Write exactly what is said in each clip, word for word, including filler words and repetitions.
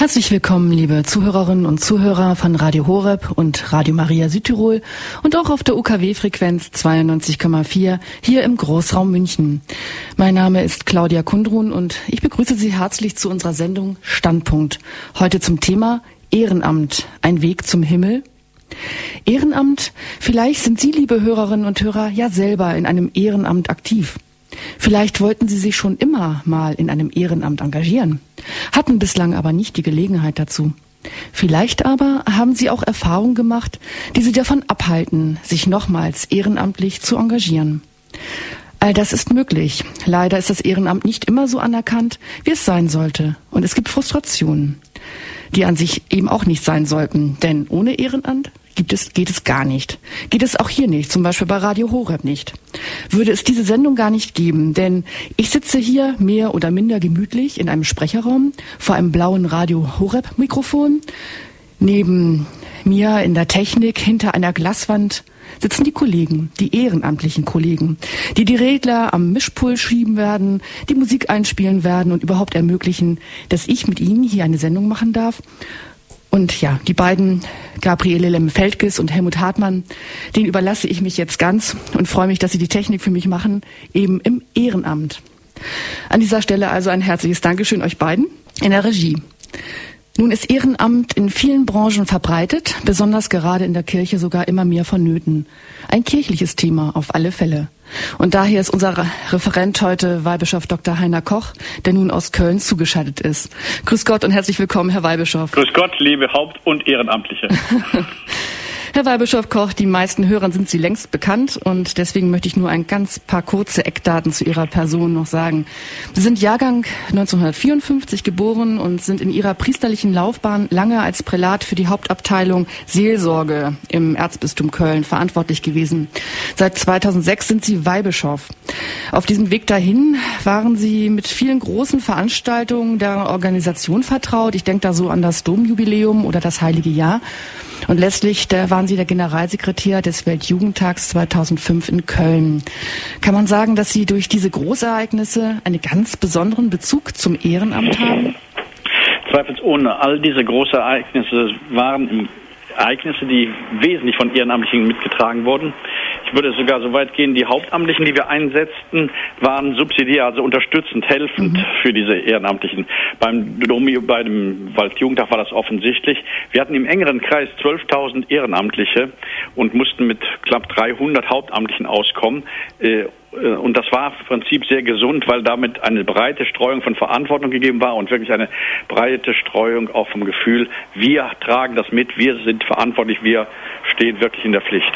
Herzlich willkommen, liebe Zuhörerinnen und Zuhörer von Radio Horeb und Radio Maria Südtirol und auch auf der U K W-Frequenz zweiundneunzig Komma vier hier im Großraum München. Mein Name ist Claudia Kundrun und ich begrüße Sie herzlich zu unserer Sendung Standpunkt. Heute zum Thema Ehrenamt, ein Weg zum Himmel. Ehrenamt, vielleicht sind Sie, liebe Hörerinnen und Hörer, ja selber in einem Ehrenamt aktiv. Vielleicht wollten Sie sich schon immer mal in einem Ehrenamt engagieren, hatten bislang aber nicht die Gelegenheit dazu. Vielleicht aber haben Sie auch Erfahrungen gemacht, die Sie davon abhalten, sich nochmals ehrenamtlich zu engagieren. All das ist möglich. Leider ist das Ehrenamt nicht immer so anerkannt, wie es sein sollte. Und es gibt Frustrationen, die an sich eben auch nicht sein sollten. Denn ohne Ehrenamt Gibt es, geht es gar nicht. Geht es auch hier nicht, zum Beispiel bei Radio Horeb nicht. Würde es diese Sendung gar nicht geben, denn ich sitze hier mehr oder minder gemütlich in einem Sprecherraum vor einem blauen Radio Horeb Mikrofon. Neben mir in der Technik hinter einer Glaswand sitzen die Kollegen, die ehrenamtlichen Kollegen, die die Regler am Mischpult schieben werden, die Musik einspielen werden und überhaupt ermöglichen, dass ich mit Ihnen hier eine Sendung machen darf. Und ja, die beiden, Gabriele Lemme-Feldges und Helmut Hartmann, denen überlasse ich mich jetzt ganz und freue mich, dass sie die Technik für mich machen, eben im Ehrenamt. An dieser Stelle also ein herzliches Dankeschön euch beiden in der Regie. Nun ist Ehrenamt in vielen Branchen verbreitet, besonders gerade in der Kirche sogar immer mehr vonnöten. Ein kirchliches Thema auf alle Fälle. Und daher ist unser Referent heute Weihbischof Doktor Heiner Koch, der nun aus Köln zugeschaltet ist. Grüß Gott und herzlich willkommen, Herr Weihbischof. Grüß Gott, liebe Haupt- und Ehrenamtliche. Herr Weihbischof Koch, die meisten Hörern sind Sie längst bekannt und deswegen möchte ich nur ein ganz paar kurze Eckdaten zu Ihrer Person noch sagen. Sie sind Jahrgang neunzehnhundertvierundfünfzig geboren und sind in Ihrer priesterlichen Laufbahn lange als Prälat für die Hauptabteilung Seelsorge im Erzbistum Köln verantwortlich gewesen. Seit zweitausendsechs sind Sie Weihbischof. Auf diesem Weg dahin waren Sie mit vielen großen Veranstaltungen der Organisation vertraut. Ich denke da so an das Domjubiläum oder das Heilige Jahr. Und letztlich waren Sie der Generalsekretär des Weltjugendtags zweitausendfünf in Köln. Kann man sagen, dass Sie durch diese Großereignisse einen ganz besonderen Bezug zum Ehrenamt haben? Zweifelsohne. All diese Großereignisse waren Ereignisse, die wesentlich von Ehrenamtlichen mitgetragen wurden. Ich würde sogar so weit gehen, die Hauptamtlichen, die wir einsetzten, waren subsidiär, also unterstützend, helfend mhm. für diese Ehrenamtlichen. Beim Domi, bei dem Waldjugendtag war das offensichtlich. Wir hatten im engeren Kreis zwölftausend Ehrenamtliche und mussten mit knapp dreihundert Hauptamtlichen auskommen. Äh, Und das war im Prinzip sehr gesund, weil damit eine breite Streuung von Verantwortung gegeben war und wirklich eine breite Streuung auch vom Gefühl, wir tragen das mit, wir sind verantwortlich, wir stehen wirklich in der Pflicht.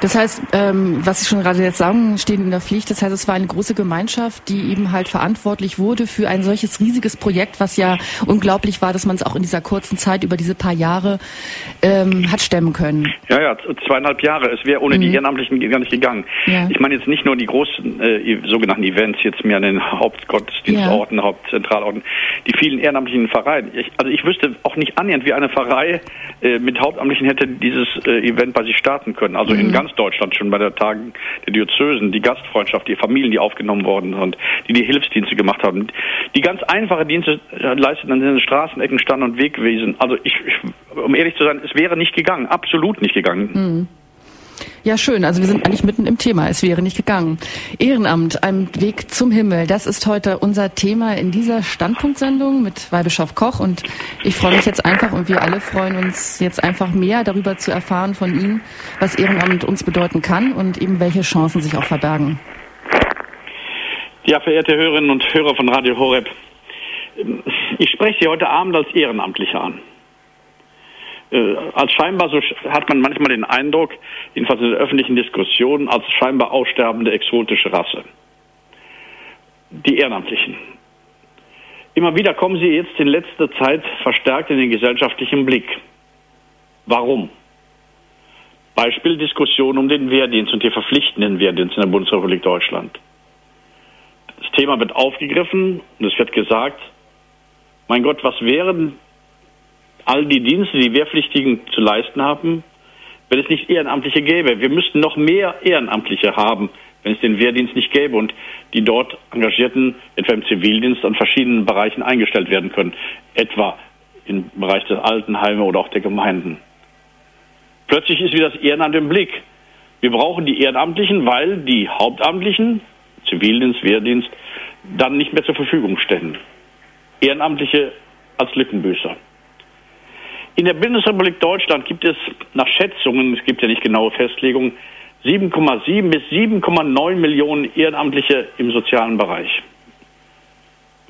Das heißt, ähm, was Sie schon gerade jetzt sagen, stehen in der Pflicht, das heißt, es war eine große Gemeinschaft, die eben halt verantwortlich wurde für ein solches riesiges Projekt, was ja unglaublich war, dass man es auch in dieser kurzen Zeit über diese paar Jahre ähm, hat stemmen können. Ja, ja, zweieinhalb Jahre. Es wäre ohne mhm. die Ehrenamtlichen gar nicht gegangen. Ja. Ich meine jetzt nicht nur nur die großen äh, sogenannten Events jetzt mehr an den Hauptgottesdienstorten, ja. Hauptzentralorten, die vielen ehrenamtlichen Pfarreien. Ich, also ich wüsste auch nicht annähernd, wie eine Pfarrei äh, mit Hauptamtlichen hätte dieses äh, Event bei sich starten können. Also mhm. in ganz Deutschland schon bei der Tagen der Diözesen, die Gastfreundschaft, die Familien, die aufgenommen worden sind, die die Hilfsdienste gemacht haben. Die ganz einfache Dienste äh, leisteten an den Straßenecken, Stand- und Wegwesen. Also ich, ich, um ehrlich zu sein, es wäre nicht gegangen, absolut nicht gegangen. Mhm. Ja, schön. Also wir sind eigentlich mitten im Thema. Es wäre nicht gegangen. Ehrenamt, ein Weg zum Himmel. Das ist heute unser Thema in dieser Standpunktsendung mit Weihbischof Koch. Und ich freue mich jetzt einfach und wir alle freuen uns jetzt einfach mehr darüber zu erfahren von Ihnen, was Ehrenamt uns bedeuten kann und eben welche Chancen sich auch verbergen. Ja, verehrte Hörerinnen und Hörer von Radio Horeb, ich spreche Sie heute Abend als Ehrenamtlicher an. Als scheinbar, so hat man manchmal den Eindruck, jedenfalls in der öffentlichen Diskussion, als scheinbar aussterbende exotische Rasse. Die Ehrenamtlichen. Immer wieder kommen sie jetzt in letzter Zeit verstärkt in den gesellschaftlichen Blick. Warum? Beispiel Diskussion um den Wehrdienst und die verpflichtenden Wehrdienst in der Bundesrepublik Deutschland. Das Thema wird aufgegriffen und es wird gesagt, mein Gott, was wären all die Dienste, die Wehrpflichtigen zu leisten haben, wenn es nicht Ehrenamtliche gäbe. Wir müssten noch mehr Ehrenamtliche haben, wenn es den Wehrdienst nicht gäbe und die dort Engagierten etwa im Zivildienst an verschiedenen Bereichen eingestellt werden können. Etwa im Bereich der Altenheime oder auch der Gemeinden. Plötzlich ist wieder das Ehrenamt im Blick. Wir brauchen die Ehrenamtlichen, weil die Hauptamtlichen, Zivildienst, Wehrdienst, dann nicht mehr zur Verfügung stehen. Ehrenamtliche als Lückenbüßer. In der Bundesrepublik Deutschland gibt es nach Schätzungen, es gibt ja nicht genaue Festlegungen, sieben Komma sieben bis sieben Komma neun Millionen Ehrenamtliche im sozialen Bereich.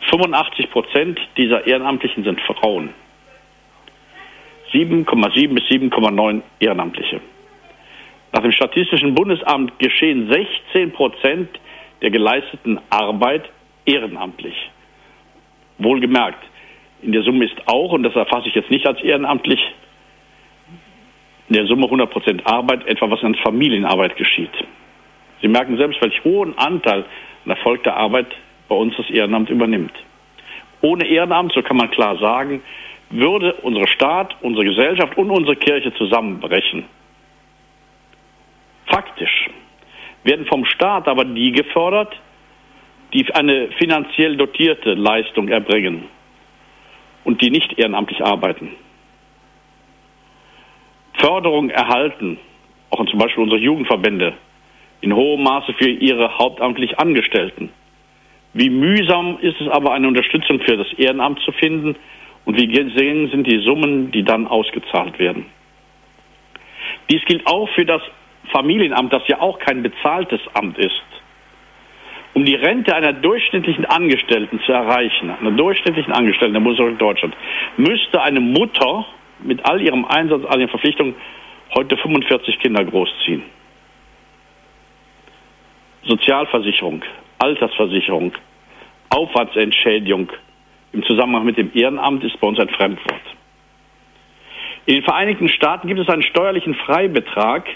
fünfundachtzig Prozent dieser Ehrenamtlichen sind Frauen. sieben Komma sieben bis sieben Komma neun Ehrenamtliche. Nach dem Statistischen Bundesamt geschehen sechzehn Prozent der geleisteten Arbeit ehrenamtlich. Wohlgemerkt, in der Summe ist auch, und das erfasse ich jetzt nicht als ehrenamtlich, in der Summe hundert Prozent Arbeit, etwa was an Familienarbeit geschieht. Sie merken selbst, welch hohen Anteil an Erfolg der Arbeit bei uns das Ehrenamt übernimmt. Ohne Ehrenamt, so kann man klar sagen, würde unser Staat, unsere Gesellschaft und unsere Kirche zusammenbrechen. Faktisch werden vom Staat aber die gefördert, die eine finanziell dotierte Leistung erbringen und die nicht ehrenamtlich arbeiten. Förderung erhalten, auch zum Beispiel unsere Jugendverbände, in hohem Maße für ihre hauptamtlich Angestellten. Wie mühsam ist es aber, eine Unterstützung für das Ehrenamt zu finden und wie gering sind die Summen, die dann ausgezahlt werden. Dies gilt auch für das Familienamt, das ja auch kein bezahltes Amt ist. Um die Rente einer durchschnittlichen Angestellten zu erreichen, einer durchschnittlichen Angestellten der Bundesrepublik Deutschland, müsste eine Mutter mit all ihrem Einsatz, all ihren Verpflichtungen heute fünfundvierzig Kinder großziehen. Sozialversicherung, Altersversicherung, Aufwandsentschädigung im Zusammenhang mit dem Ehrenamt ist bei uns ein Fremdwort. In den Vereinigten Staaten gibt es einen steuerlichen Freibetrag,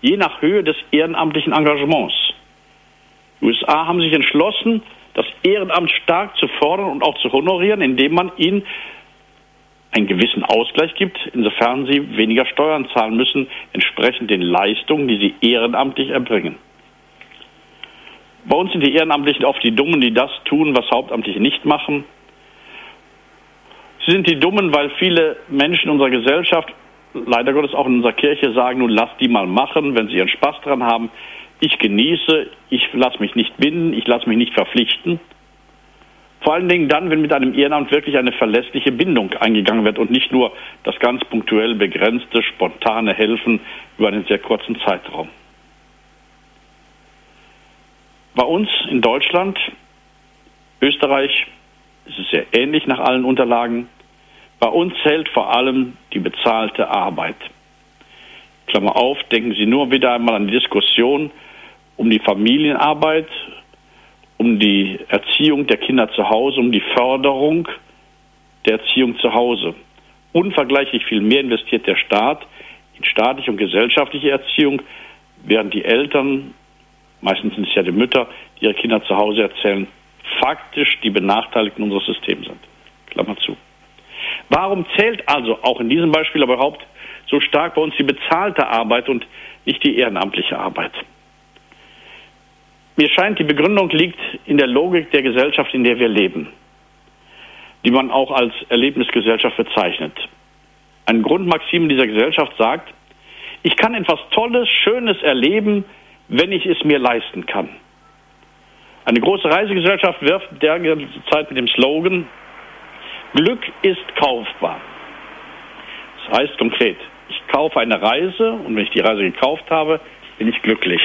je nach Höhe des ehrenamtlichen Engagements. Die U S A haben sich entschlossen, das Ehrenamt stark zu fördern und auch zu honorieren, indem man ihnen einen gewissen Ausgleich gibt, insofern sie weniger Steuern zahlen müssen, entsprechend den Leistungen, die sie ehrenamtlich erbringen. Bei uns sind die Ehrenamtlichen oft die Dummen, die das tun, was Hauptamtliche nicht machen. Sie sind die Dummen, weil viele Menschen in unserer Gesellschaft, leider Gottes auch in unserer Kirche, sagen, nun lass die mal machen, wenn sie ihren Spaß dran haben. Ich genieße, ich lasse mich nicht binden, ich lasse mich nicht verpflichten. Vor allen Dingen dann, wenn mit einem Ehrenamt wirklich eine verlässliche Bindung eingegangen wird und nicht nur das ganz punktuell begrenzte, spontane Helfen über einen sehr kurzen Zeitraum. Bei uns in Deutschland, Österreich, ist es sehr ähnlich nach allen Unterlagen. Bei uns zählt vor allem die bezahlte Arbeit. Klammer auf, denken Sie nur wieder einmal an die Diskussion um die Familienarbeit, um die Erziehung der Kinder zu Hause, um die Förderung der Erziehung zu Hause. Unvergleichlich viel mehr investiert der Staat in staatliche und gesellschaftliche Erziehung, während die Eltern, meistens sind es ja die Mütter, die ihre Kinder zu Hause erziehen, faktisch die Benachteiligten unseres Systems sind. Klammer zu. Warum zählt also auch in diesem Beispiel aber überhaupt so stark bei uns die bezahlte Arbeit und nicht die ehrenamtliche Arbeit? Mir scheint, die Begründung liegt in der Logik der Gesellschaft, in der wir leben, die man auch als Erlebnisgesellschaft bezeichnet. Eine Grundmaxime dieser Gesellschaft sagt, ich kann etwas Tolles, Schönes erleben, wenn ich es mir leisten kann. Eine große Reisegesellschaft wirft derzeit mit dem Slogan, Glück ist kaufbar. Das heißt konkret, ich kaufe eine Reise und wenn ich die Reise gekauft habe, bin ich glücklich.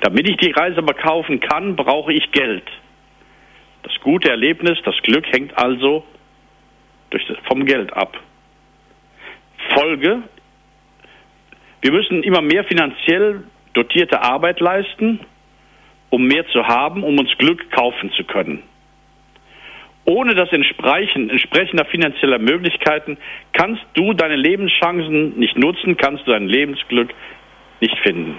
Damit ich die Reise aber kaufen kann, brauche ich Geld. Das gute Erlebnis, das Glück hängt also durch das, vom Geld ab. Folge, wir müssen immer mehr finanziell dotierte Arbeit leisten, um mehr zu haben, um uns Glück kaufen zu können. Ohne das Entsprechen entsprechender finanzieller Möglichkeiten kannst du deine Lebenschancen nicht nutzen, kannst du dein Lebensglück nicht finden.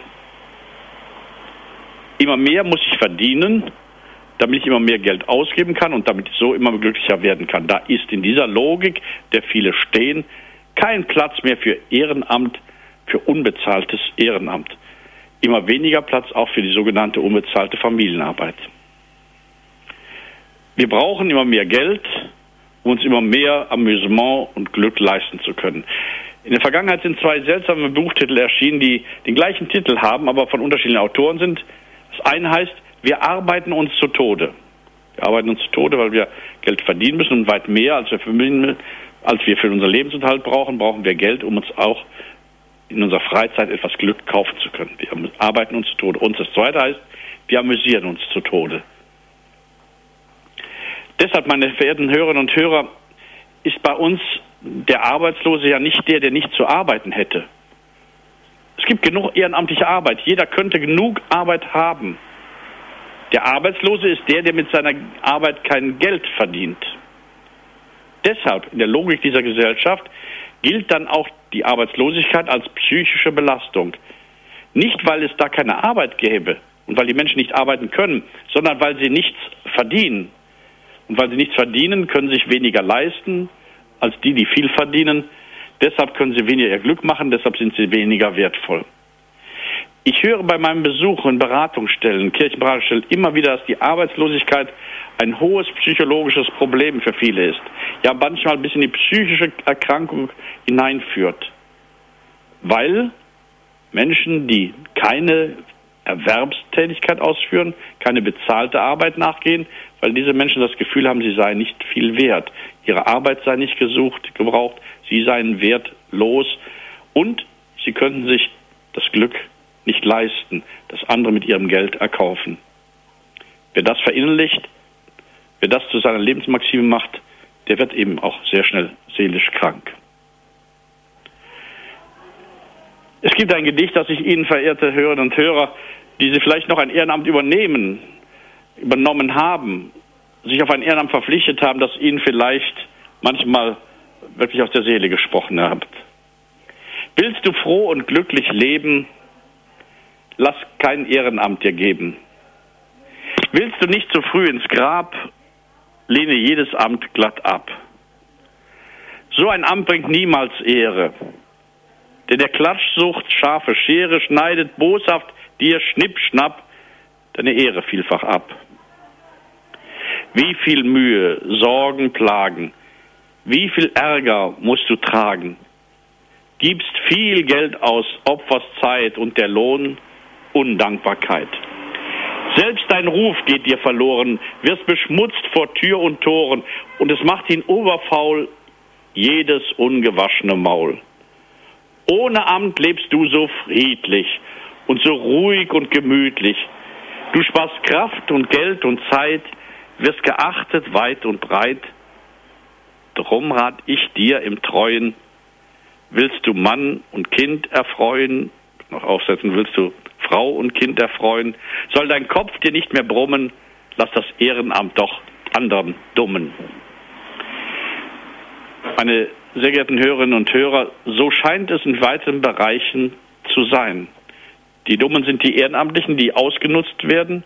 Immer mehr muss ich verdienen, damit ich immer mehr Geld ausgeben kann und damit ich so immer glücklicher werden kann. Da ist in dieser Logik, der viele stehen, kein Platz mehr für Ehrenamt, für unbezahltes Ehrenamt. Immer weniger Platz auch für die sogenannte unbezahlte Familienarbeit. Wir brauchen immer mehr Geld, um uns immer mehr Amüsement und Glück leisten zu können. In der Vergangenheit sind zwei seltsame Buchtitel erschienen, die den gleichen Titel haben, aber von unterschiedlichen Autoren sind. Das eine heißt, wir arbeiten uns zu Tode. Wir arbeiten uns zu Tode, weil wir Geld verdienen müssen und weit mehr, als wir für, als wir für unseren Lebensunterhalt brauchen, brauchen wir Geld, um uns auch in unserer Freizeit etwas Glück kaufen zu können. Wir arbeiten uns zu Tode. Und das zweite heißt, wir amüsieren uns zu Tode. Deshalb, meine verehrten Hörerinnen und Hörer, ist bei uns der Arbeitslose ja nicht der, der nicht zu arbeiten hätte. Es gibt genug ehrenamtliche Arbeit. Jeder könnte genug Arbeit haben. Der Arbeitslose ist der, der mit seiner Arbeit kein Geld verdient. Deshalb, in der Logik dieser Gesellschaft, gilt dann auch die Arbeitslosigkeit als psychische Belastung. Nicht, weil es da keine Arbeit gäbe und weil die Menschen nicht arbeiten können, sondern weil sie nichts verdienen. Und weil sie nichts verdienen, können sich weniger leisten als die, die viel verdienen. Deshalb können sie weniger Glück machen, deshalb sind sie weniger wertvoll. Ich höre bei meinen Besuchen in Beratungsstellen, Kirchenberatungsstellen immer wieder, dass die Arbeitslosigkeit ein hohes psychologisches Problem für viele ist. Ja, manchmal bis in die psychische Erkrankung hineinführt. Weil Menschen, die keine Erwerbstätigkeit ausführen, keine bezahlte Arbeit nachgehen, weil diese Menschen das Gefühl haben, sie seien nicht viel wert. Ihre Arbeit sei nicht gesucht, gebraucht, sie seien wertlos und sie könnten sich das Glück nicht leisten, das andere mit ihrem Geld erkaufen. Wer das verinnerlicht, wer das zu seiner Lebensmaxime macht, der wird eben auch sehr schnell seelisch krank. Es gibt ein Gedicht, das ich Ihnen, verehrte Hörerinnen und Hörer, die Sie vielleicht noch ein Ehrenamt übernehmen, übernommen haben, sich auf ein Ehrenamt verpflichtet haben, das Ihnen vielleicht manchmal wirklich aus der Seele gesprochen hat. Willst du froh und glücklich leben, lass kein Ehrenamt dir geben. Willst du nicht zu früh ins Grab, lehne jedes Amt glatt ab. So ein Amt bringt niemals Ehre. Denn der Klatschsucht, scharfe Schere, schneidet boshaft dir schnipp, schnapp deine Ehre vielfach ab. Wie viel Mühe, Sorgen, Plagen, wie viel Ärger musst du tragen? Gibst viel Geld aus, opferst Zeit und der Lohn Undankbarkeit. Selbst dein Ruf geht dir verloren, wirst beschmutzt vor Tür und Toren und es macht ihn oberfaul jedes ungewaschene Maul. Ohne Amt lebst du so friedlich und so ruhig und gemütlich. Du sparst Kraft und Geld und Zeit, wirst geachtet weit und breit. Drum rat ich dir im Treuen, willst du Mann und Kind erfreuen, noch aufsetzen, willst du Frau und Kind erfreuen, soll dein Kopf dir nicht mehr brummen, lass das Ehrenamt doch anderen dummen. Meine sehr geehrten Hörerinnen und Hörer, so scheint es in weiten Bereichen zu sein. Die Dummen sind die Ehrenamtlichen, die ausgenutzt werden,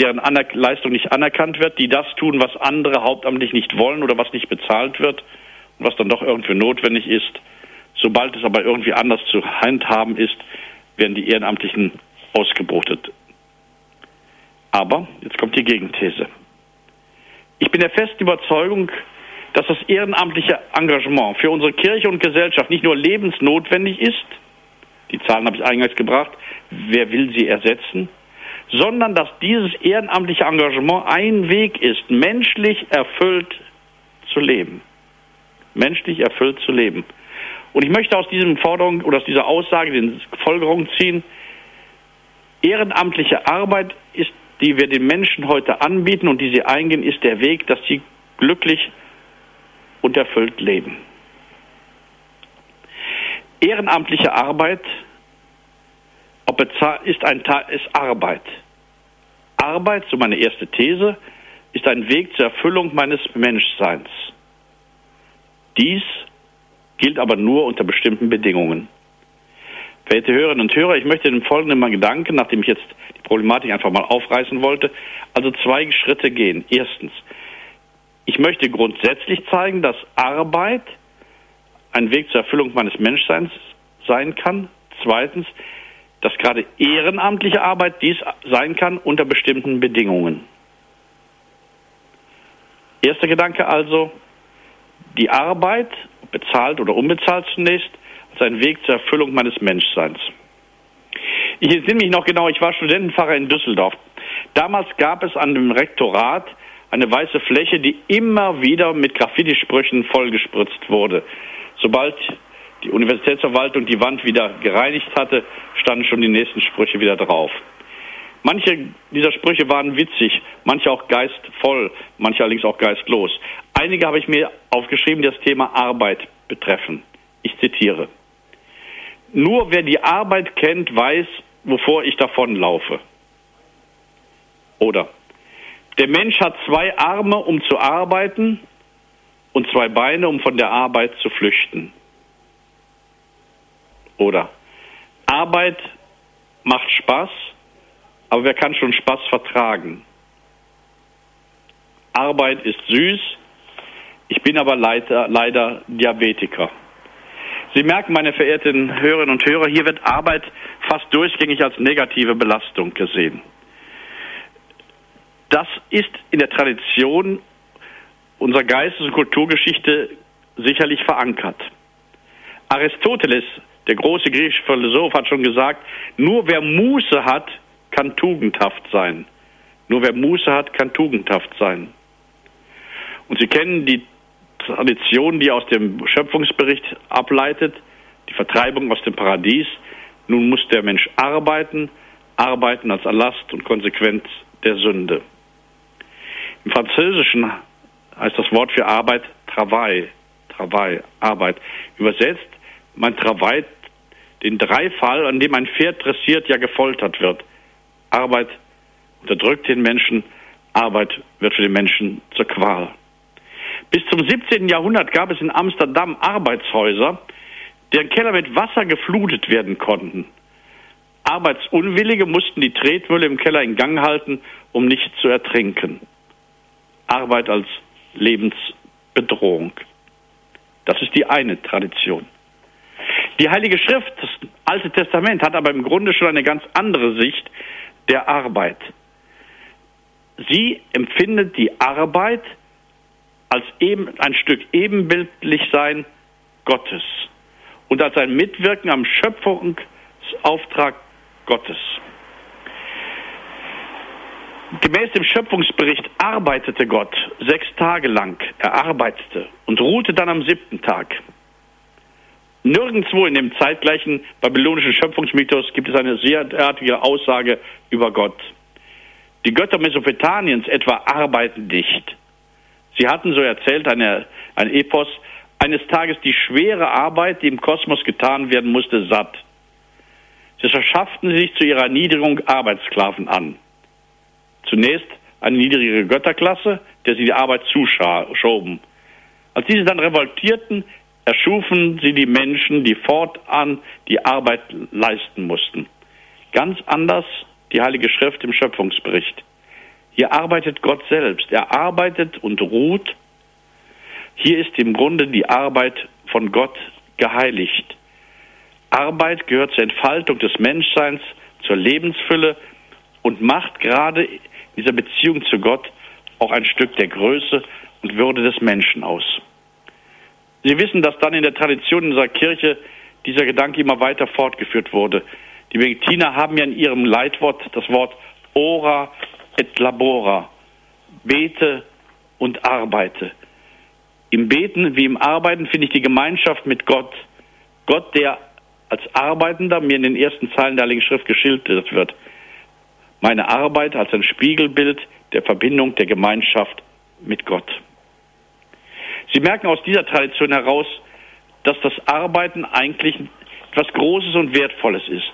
deren Leistung nicht anerkannt wird, die das tun, was andere hauptamtlich nicht wollen oder was nicht bezahlt wird und was dann doch irgendwie notwendig ist. Sobald es aber irgendwie anders zu handhaben ist, werden die Ehrenamtlichen ausgebrotet. Aber jetzt kommt die Gegenthese. Ich bin der festen Überzeugung, dass das ehrenamtliche Engagement für unsere Kirche und Gesellschaft nicht nur lebensnotwendig ist, die Zahlen habe ich eingangs gebracht, wer will sie ersetzen, sondern dass dieses ehrenamtliche Engagement ein Weg ist, menschlich erfüllt zu leben. Menschlich erfüllt zu leben. Und ich möchte aus diesem Forderung oder aus dieser Aussage den Folgerung ziehen, ehrenamtliche Arbeit, ist, die wir den Menschen heute anbieten und die sie eingehen, ist der Weg, dass sie glücklich und erfüllt leben. Ehrenamtliche Arbeit ist, ein, ist Arbeit. Arbeit, so meine erste These, ist ein Weg zur Erfüllung meines Menschseins. Dies gilt aber nur unter bestimmten Bedingungen. Verehrte Hörerinnen und Hörer, ich möchte den folgenden mal Gedanken, nachdem ich jetzt die Problematik einfach mal aufreißen wollte, also zwei Schritte gehen. Erstens, ich möchte grundsätzlich zeigen, dass Arbeit ein Weg zur Erfüllung meines Menschseins sein kann. Zweitens, dass gerade ehrenamtliche Arbeit dies sein kann unter bestimmten Bedingungen. Erster Gedanke also, die Arbeit, bezahlt oder unbezahlt zunächst, als ein Weg zur Erfüllung meines Menschseins. Ich entsinne mich noch genau, ich war Studentenpfarrer in Düsseldorf. Damals gab es an dem Rektorat eine weiße Fläche, die immer wieder mit Graffitisprüchen vollgespritzt wurde. Sobald die Universitätsverwaltung die Wand wieder gereinigt hatte, standen schon die nächsten Sprüche wieder drauf. Manche dieser Sprüche waren witzig, manche auch geistvoll, manche allerdings auch geistlos. Einige habe ich mir aufgeschrieben, die das Thema Arbeit betreffen. Ich zitiere: Nur wer die Arbeit kennt, weiß, wovor ich davonlaufe. Oder: Der Mensch hat zwei Arme, um zu arbeiten, und zwei Beine, um von der Arbeit zu flüchten. Oder: Arbeit macht Spaß, aber wer kann schon Spaß vertragen? Arbeit ist süß, ich bin aber leider, leider Diabetiker. Sie merken, meine verehrten Hörerinnen und Hörer, hier wird Arbeit fast durchgängig als negative Belastung gesehen. Das ist in der Tradition unserer Geistes- und Kulturgeschichte sicherlich verankert. Aristoteles, der große griechische Philosoph, hat schon gesagt, nur wer Muße hat, kann tugendhaft sein. Nur wer Muße hat, kann tugendhaft sein. Und Sie kennen die Tradition, die aus dem Schöpfungsbericht ableitet, die Vertreibung aus dem Paradies. Nun muss der Mensch arbeiten, arbeiten als Erlast und Konsequenz der Sünde. Im Französischen heißt das Wort für Arbeit Travail, Travail, Arbeit. Übersetzt, mein Travail, den Dreifall, an dem ein Pferd dressiert, ja gefoltert wird. Arbeit unterdrückt den Menschen, Arbeit wird für den Menschen zur Qual. Bis zum siebzehnten Jahrhundert gab es in Amsterdam Arbeitshäuser, deren Keller mit Wasser geflutet werden konnten. Arbeitsunwillige mussten die Tretmühle im Keller in Gang halten, um nicht zu ertrinken. Arbeit als Lebensbedrohung. Das ist die eine Tradition. Die Heilige Schrift, das Alte Testament, hat aber im Grunde schon eine ganz andere Sicht der Arbeit. Sie empfindet die Arbeit als eben ein Stück Ebenbildlichsein Gottes und als ein Mitwirken am Schöpfungsauftrag Gottes. Gemäß dem Schöpfungsbericht arbeitete Gott sechs Tage lang, er arbeitete und ruhte dann am siebten Tag. Nirgendwo in dem zeitgleichen babylonischen Schöpfungsmythos gibt es eine sehr derartige Aussage über Gott. Die Götter Mesopotamiens etwa arbeiten nicht. Sie hatten, so erzählt eine, ein Epos, eines Tages die schwere Arbeit, die im Kosmos getan werden musste, satt. Sie schafften sich zu ihrer Erniedrigung Arbeitssklaven an. Zunächst eine niedrigere Götterklasse, der sie die Arbeit zuschoben. Als diese dann revoltierten, erschufen sie die Menschen, die fortan die Arbeit leisten mussten. Ganz anders die Heilige Schrift im Schöpfungsbericht. Hier arbeitet Gott selbst. Er arbeitet und ruht. Hier ist im Grunde die Arbeit von Gott geheiligt. Arbeit gehört zur Entfaltung des Menschseins, zur Lebensfülle und macht gerade in dieser Beziehung zu Gott auch ein Stück der Größe und Würde des Menschen aus. Sie wissen, dass dann in der Tradition unserer Kirche dieser Gedanke immer weiter fortgeführt wurde. Die Benediktiner haben ja in ihrem Leitwort das Wort Ora et Labora, bete und arbeite. Im Beten wie im Arbeiten finde ich die Gemeinschaft mit Gott. Gott, der als Arbeitender mir in den ersten Zeilen der Heiligen Schrift geschildert wird. Meine Arbeit als ein Spiegelbild der Verbindung der Gemeinschaft mit Gott. Sie merken aus dieser Tradition heraus, dass das Arbeiten eigentlich etwas Großes und Wertvolles ist.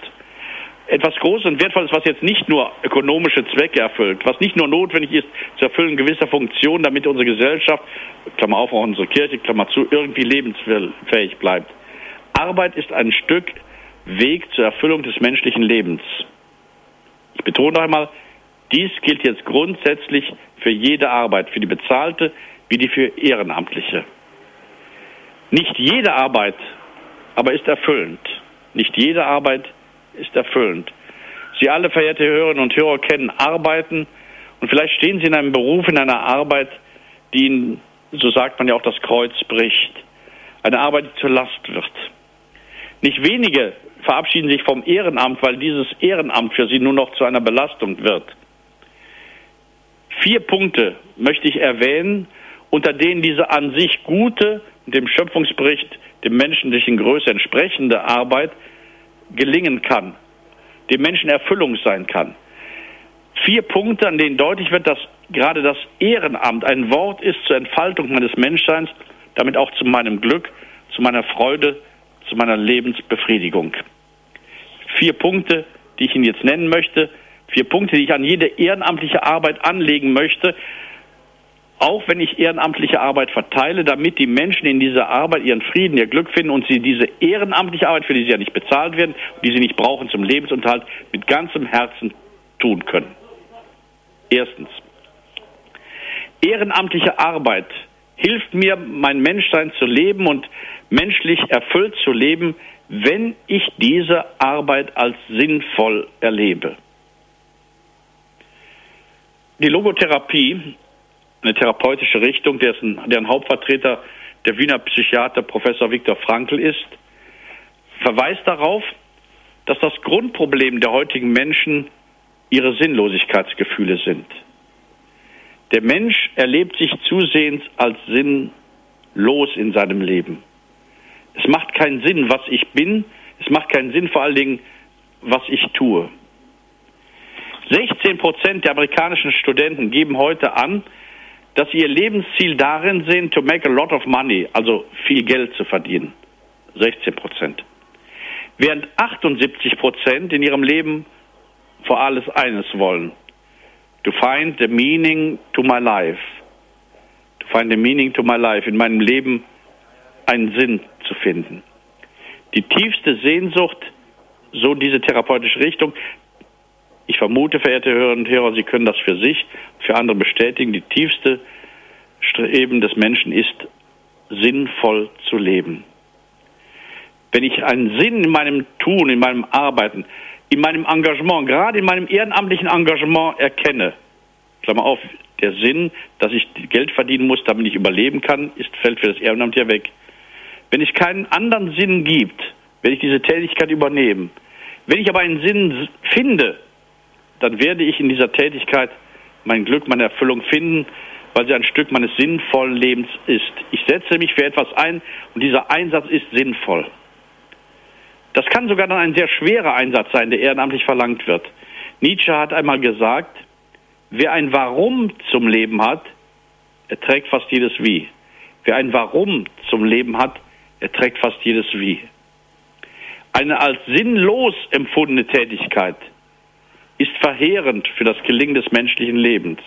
Etwas Großes und Wertvolles, was jetzt nicht nur ökonomische Zwecke erfüllt, was nicht nur notwendig ist, zu erfüllen gewisser Funktionen, damit unsere Gesellschaft, Klammer auf, auch unsere Kirche, Klammer zu, irgendwie lebensfähig bleibt. Arbeit ist ein Stück Weg zur Erfüllung des menschlichen Lebens. Ich betone noch einmal, dies gilt jetzt grundsätzlich für jede Arbeit, für die bezahlte wie die für ehrenamtliche. Nicht jede Arbeit aber ist erfüllend. Nicht jede Arbeit ist erfüllend. Sie alle, verehrte Hörerinnen und Hörer, kennen Arbeiten und vielleicht stehen Sie in einem Beruf, in einer Arbeit, die, so sagt man ja auch, das Kreuz bricht. Eine Arbeit, die zur Last wird. Nicht wenige verabschieden sich vom Ehrenamt, weil dieses Ehrenamt für sie nur noch zu einer Belastung wird. Vier Punkte möchte ich erwähnen, unter denen diese an sich gute, dem Schöpfungsbericht, dem menschlichen Größe entsprechende Arbeit gelingen kann, dem Menschen Erfüllung sein kann. Vier Punkte, an denen deutlich wird, dass gerade das Ehrenamt ein Wort ist zur Entfaltung meines Menschseins, damit auch zu meinem Glück, zu meiner Freude, zu meiner Lebensbefriedigung. Vier Punkte, die ich Ihnen jetzt nennen möchte, vier Punkte, die ich an jede ehrenamtliche Arbeit anlegen möchte, auch wenn ich ehrenamtliche Arbeit verteile, damit die Menschen in dieser Arbeit ihren Frieden, ihr Glück finden und sie diese ehrenamtliche Arbeit, für die sie ja nicht bezahlt werden, die sie nicht brauchen zum Lebensunterhalt, mit ganzem Herzen tun können. Erstens, ehrenamtliche Arbeit hilft mir, mein Menschsein zu leben und menschlich erfüllt zu leben, wenn ich diese Arbeit als sinnvoll erlebe. Die Logotherapie, eine therapeutische Richtung, dessen, deren Hauptvertreter der Wiener Psychiater Professor Viktor Frankl ist, verweist darauf, dass das Grundproblem der heutigen Menschen ihre Sinnlosigkeitsgefühle sind. Der Mensch erlebt sich zusehends als sinnlos in seinem Leben. Es macht keinen Sinn, was ich bin. Es macht keinen Sinn, vor allen Dingen, was ich tue. sechzehn Prozent der amerikanischen Studenten geben heute an, dass sie ihr Lebensziel darin sehen, to make a lot of money, also viel Geld zu verdienen. sechzehn Prozent. Während achtundsiebzig Prozent in ihrem Leben vor alles eines wollen. To find the meaning to my life. To find the meaning to my life. In meinem Leben einen Sinn zu finden. Die tiefste Sehnsucht, so diese therapeutische Richtung, ich vermute, verehrte Hörerinnen und Hörer, Sie können das für sich, für andere bestätigen, die tiefste Streben des Menschen ist, sinnvoll zu leben. Wenn ich einen Sinn in meinem Tun, in meinem Arbeiten, in meinem Engagement, gerade in meinem ehrenamtlichen Engagement erkenne, Klammer auf, der Sinn, dass ich Geld verdienen muss, damit ich überleben kann, ist, fällt für das Ehrenamt ja weg. Wenn es keinen anderen Sinn gibt, werde ich diese Tätigkeit übernehmen. Wenn ich aber einen Sinn finde, dann werde ich in dieser Tätigkeit mein Glück, meine Erfüllung finden, weil sie ein Stück meines sinnvollen Lebens ist. Ich setze mich für etwas ein und dieser Einsatz ist sinnvoll. Das kann sogar dann ein sehr schwerer Einsatz sein, der ehrenamtlich verlangt wird. Nietzsche hat einmal gesagt, wer ein Warum zum Leben hat, erträgt fast jedes Wie. Wer ein Warum zum Leben hat, erträgt fast jedes Wie. Eine als sinnlos empfundene Tätigkeit ist verheerend für das Gelingen des menschlichen Lebens.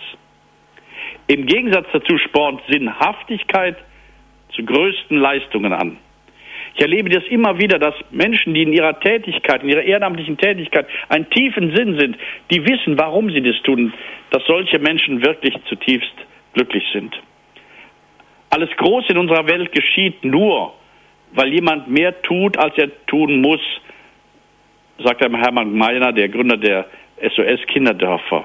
Im Gegensatz dazu spornt Sinnhaftigkeit zu größten Leistungen an. Ich erlebe das immer wieder, dass Menschen, die in ihrer Tätigkeit, in ihrer ehrenamtlichen Tätigkeit einen tiefen Sinn sind, die wissen, warum sie das tun, dass solche Menschen wirklich zutiefst glücklich sind. Alles Große in unserer Welt geschieht nur, weil jemand mehr tut, als er tun muss, sagt Hermann Gmeiner, der Gründer der S O S-Kinderdörfer.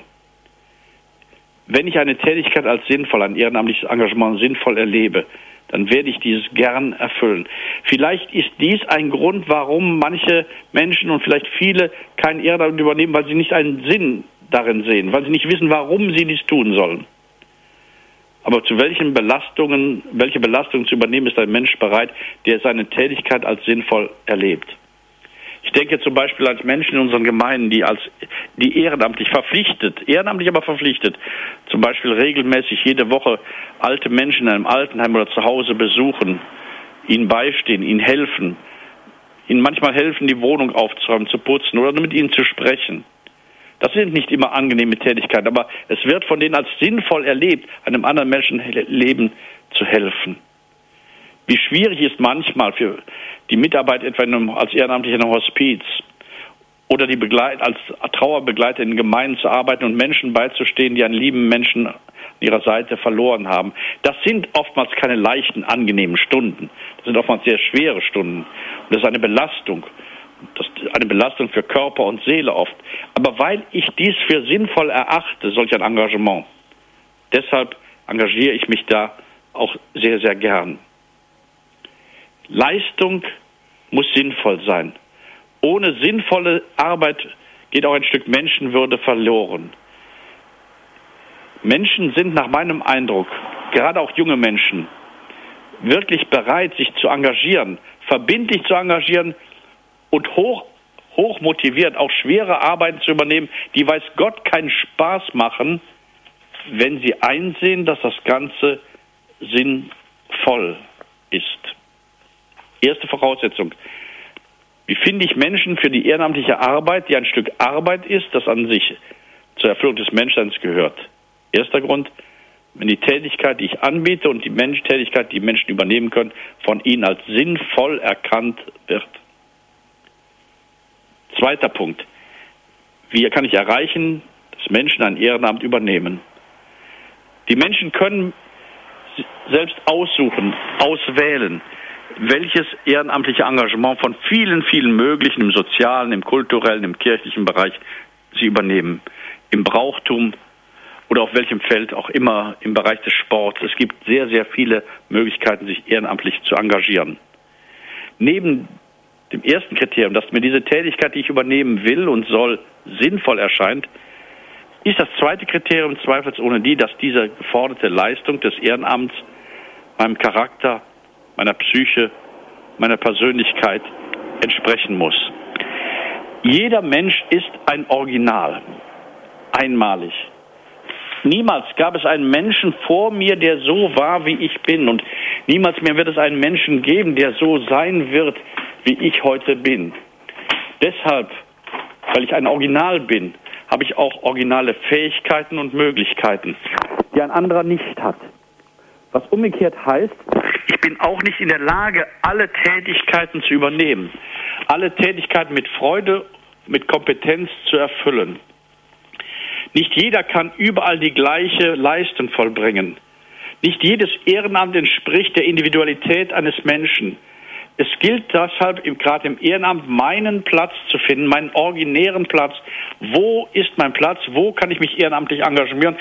Wenn ich eine Tätigkeit als sinnvoll, ein ehrenamtliches Engagement sinnvoll erlebe, dann werde ich dieses gern erfüllen. Vielleicht ist dies ein Grund, warum manche Menschen und vielleicht viele kein Ehrenamt übernehmen, weil sie nicht einen Sinn darin sehen, weil sie nicht wissen, warum sie dies tun sollen. Aber zu welchen Belastungen, welche Belastungen zu übernehmen, ist ein Mensch bereit, der seine Tätigkeit als sinnvoll erlebt. Ich denke zum Beispiel an Menschen in unseren Gemeinden, die als die ehrenamtlich verpflichtet, ehrenamtlich aber verpflichtet, zum Beispiel regelmäßig jede Woche alte Menschen in einem Altenheim oder zu Hause besuchen, ihnen beistehen, ihnen helfen, ihnen manchmal helfen, die Wohnung aufzuräumen, zu putzen oder nur mit ihnen zu sprechen. Das sind nicht immer angenehme Tätigkeiten, aber es wird von denen als sinnvoll erlebt, einem anderen Menschenleben zu helfen. Wie schwierig ist manchmal für die Mitarbeit etwa in einem, als Ehrenamtlicher in einem Hospiz oder die Begleit, als Trauerbegleiter in Gemeinden zu arbeiten und Menschen beizustehen, die einen lieben Menschen an ihrer Seite verloren haben. Das sind oftmals keine leichten, angenehmen Stunden. Das sind oftmals sehr schwere Stunden. Und das ist eine Belastung. Das ist eine Belastung für Körper und Seele oft. Aber weil ich dies für sinnvoll erachte, solch ein Engagement, deshalb engagiere ich mich da auch sehr, sehr gern. Leistung muss sinnvoll sein. Ohne sinnvolle Arbeit geht auch ein Stück Menschenwürde verloren. Menschen sind nach meinem Eindruck, gerade auch junge Menschen, wirklich bereit, sich zu engagieren, verbindlich zu engagieren und hoch, hoch motiviert, auch schwere Arbeiten zu übernehmen, die weiß Gott keinen Spaß machen, wenn sie einsehen, dass das Ganze sinnvoll ist. Erste Voraussetzung. Wie finde ich Menschen für die ehrenamtliche Arbeit, die ein Stück Arbeit ist, das an sich zur Erfüllung des Menschseins gehört? Erster Grund, wenn die Tätigkeit, die ich anbiete und die Mensch- Tätigkeit, die Menschen übernehmen können, von ihnen als sinnvoll erkannt wird. Zweiter Punkt, wie kann ich erreichen, dass Menschen ein Ehrenamt übernehmen? Die Menschen können selbst aussuchen, auswählen, welches ehrenamtliche Engagement von vielen, vielen möglichen im sozialen, im kulturellen, im kirchlichen Bereich sie übernehmen, im Brauchtum oder auf welchem Feld auch immer, im Bereich des Sports. Es gibt sehr, sehr viele Möglichkeiten, sich ehrenamtlich zu engagieren. Neben dem ersten Kriterium, dass mir diese Tätigkeit, die ich übernehmen will und soll, sinnvoll erscheint, ist das zweite Kriterium zweifelsohne die, dass diese geforderte Leistung des Ehrenamts meinem Charakter, meiner Psyche, meiner Persönlichkeit entsprechen muss. Jeder Mensch ist ein Original, einmalig. Niemals gab es einen Menschen vor mir, der so war, wie ich bin. Und niemals mehr wird es einen Menschen geben, der so sein wird, wie ich heute bin. Deshalb, weil ich ein Original bin, habe ich auch originale Fähigkeiten und Möglichkeiten, die ein anderer nicht hat. Was umgekehrt heißt, ich bin auch nicht in der Lage, alle Tätigkeiten zu übernehmen, alle Tätigkeiten mit Freude, mit Kompetenz zu erfüllen. Nicht jeder kann überall die gleiche Leistung vollbringen. Nicht jedes Ehrenamt entspricht der Individualität eines Menschen. Es gilt deshalb gerade im Ehrenamt, meinen Platz zu finden, meinen originären Platz. Wo ist mein Platz? Wo kann ich mich ehrenamtlich engagieren?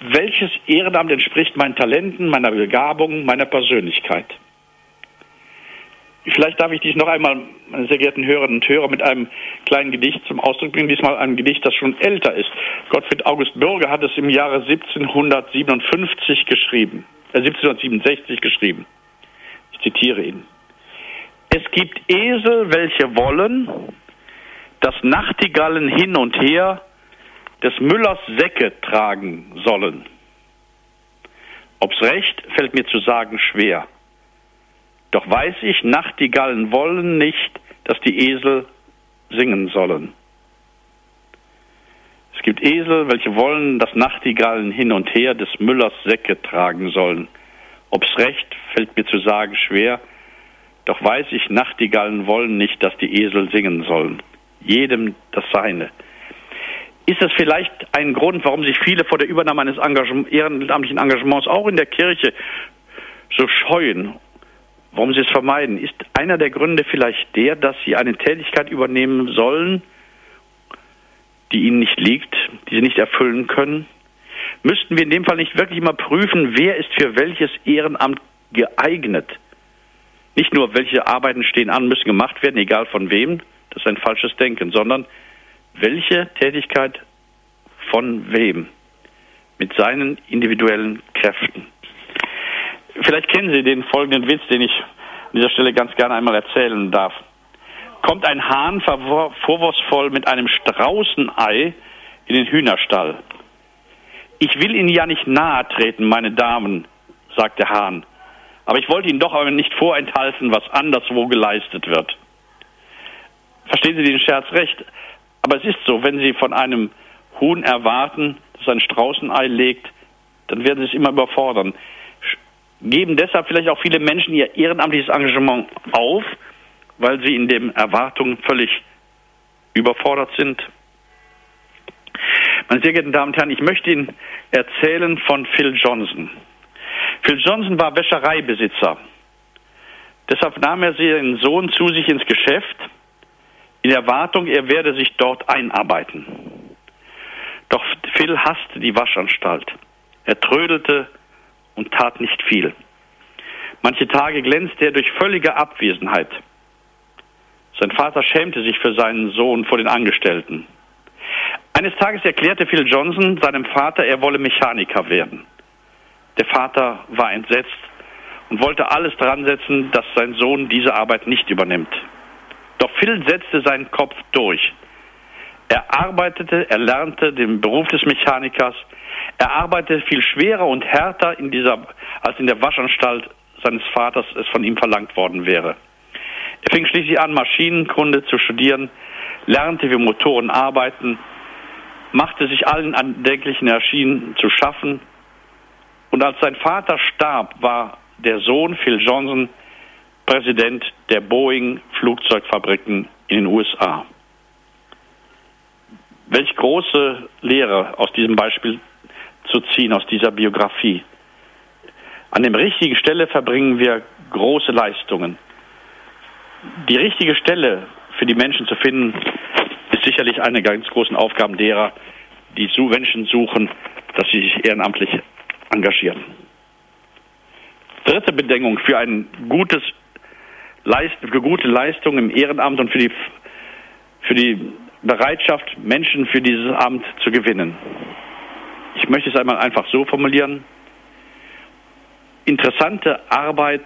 Welches Ehrenamt entspricht meinen Talenten, meiner Begabung, meiner Persönlichkeit? Vielleicht darf ich dies noch einmal, meine sehr geehrten Hörerinnen und Hörer, mit einem kleinen Gedicht zum Ausdruck bringen. Diesmal ein Gedicht, das schon älter ist. Gottfried August Bürger hat es im Jahre siebzehnhundertsiebenundfünfzig geschrieben, äh, siebzehnhundertsiebenundsechzig geschrieben. Ich zitiere ihn. Es gibt Esel, welche wollen, dass Nachtigallen hin und her des Müllers Säcke tragen sollen. Ob's recht, fällt mir zu sagen schwer. Doch weiß ich, Nachtigallen wollen nicht, dass die Esel singen sollen. Es gibt Esel, welche wollen, dass Nachtigallen hin und her des Müllers Säcke tragen sollen. Ob's recht, fällt mir zu sagen schwer. Doch weiß ich, Nachtigallen wollen nicht, dass die Esel singen sollen. Jedem das Seine. Ist das vielleicht ein Grund, warum sich viele vor der Übernahme eines Engagement, ehrenamtlichen Engagements auch in der Kirche so scheuen? Warum sie es vermeiden? Ist einer der Gründe vielleicht der, dass sie eine Tätigkeit übernehmen sollen, die ihnen nicht liegt, die sie nicht erfüllen können? Müssten wir in dem Fall nicht wirklich mal prüfen, wer ist für welches Ehrenamt geeignet? Nicht nur, welche Arbeiten stehen an, müssen gemacht werden, egal von wem, das ist ein falsches Denken, sondern welche Tätigkeit von wem? Mit seinen individuellen Kräften. Vielleicht kennen Sie den folgenden Witz, den ich an dieser Stelle ganz gerne einmal erzählen darf. Kommt ein Hahn vorwurfsvoll mit einem Straußenei in den Hühnerstall. Ich will Ihnen ja nicht nahe treten, meine Damen, sagt der Hahn. Aber ich wollte Ihnen doch aber nicht vorenthalten, was anderswo geleistet wird. Verstehen Sie den Scherz recht? Aber es ist so, wenn Sie von einem Huhn erwarten, dass ein Straußenei legt, dann werden Sie es immer überfordern. Geben deshalb vielleicht auch viele Menschen ihr ehrenamtliches Engagement auf, weil sie in den Erwartungen völlig überfordert sind. Meine sehr geehrten Damen und Herren, ich möchte Ihnen erzählen von Phil Johnson. Phil Johnson war Wäschereibesitzer. Deshalb nahm er seinen Sohn zu sich ins Geschäft, in Erwartung, er werde sich dort einarbeiten. Doch Phil hasste die Waschanstalt. Er trödelte und tat nicht viel. Manche Tage glänzte er durch völlige Abwesenheit. Sein Vater schämte sich für seinen Sohn vor den Angestellten. Eines Tages erklärte Phil Johnson seinem Vater, er wolle Mechaniker werden. Der Vater war entsetzt und wollte alles dran setzen, dass sein Sohn diese Arbeit nicht übernimmt. Doch Phil setzte seinen Kopf durch. Er arbeitete, er lernte den Beruf des Mechanikers. Er arbeitete viel schwerer und härter in dieser, als in der Waschanstalt seines Vaters es von ihm verlangt worden wäre. Er fing schließlich an, Maschinenkunde zu studieren, lernte, wie Motoren arbeiten, machte sich allen erdenklichen Maschinen zu schaffen. Und als sein Vater starb, war der Sohn Phil Johnson Präsident der Boeing-Flugzeugfabriken in den U S A. Welch große Lehre aus diesem Beispiel zu ziehen, aus dieser Biografie. An der richtigen Stelle verbringen wir große Leistungen. Die richtige Stelle für die Menschen zu finden, ist sicherlich eine der ganz großen Aufgaben derer, die Menschen suchen, dass sie sich ehrenamtlich engagieren. Dritte Bedingung für ein gutes Leisten, für gute Leistung im Ehrenamt und für die, für die Bereitschaft, Menschen für dieses Amt zu gewinnen. Ich möchte es einmal einfach so formulieren. Interessante Arbeit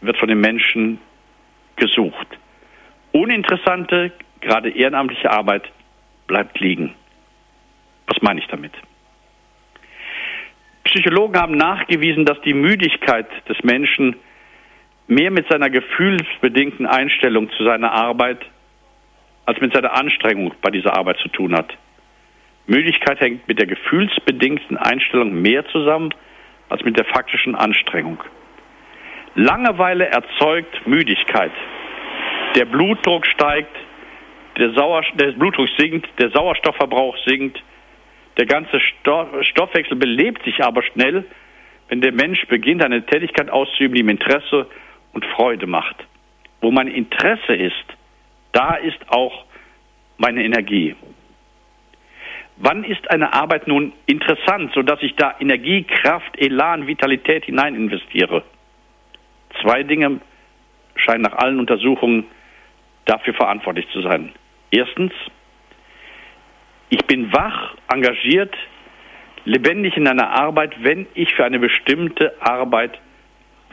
wird von den Menschen gesucht. Uninteressante, gerade ehrenamtliche Arbeit bleibt liegen. Was meine ich damit? Psychologen haben nachgewiesen, dass die Müdigkeit des Menschen mehr mit seiner gefühlsbedingten Einstellung zu seiner Arbeit als mit seiner Anstrengung bei dieser Arbeit zu tun hat. Müdigkeit hängt mit der gefühlsbedingten Einstellung mehr zusammen als mit der faktischen Anstrengung. Langeweile erzeugt Müdigkeit. Der Blutdruck steigt, der, Sauerst- der Blutdruck sinkt, der Sauerstoffverbrauch sinkt. Der ganze Sto- Stoffwechsel belebt sich aber schnell, wenn der Mensch beginnt, eine Tätigkeit auszuüben, die ihm Interesse und Freude macht. Wo mein Interesse ist, da ist auch meine Energie. Wann ist eine Arbeit nun interessant, sodass ich da Energie, Kraft, Elan, Vitalität hinein investiere? Zwei Dinge scheinen nach allen Untersuchungen dafür verantwortlich zu sein. Erstens, ich bin wach, engagiert, lebendig in einer Arbeit, wenn ich für eine bestimmte Arbeit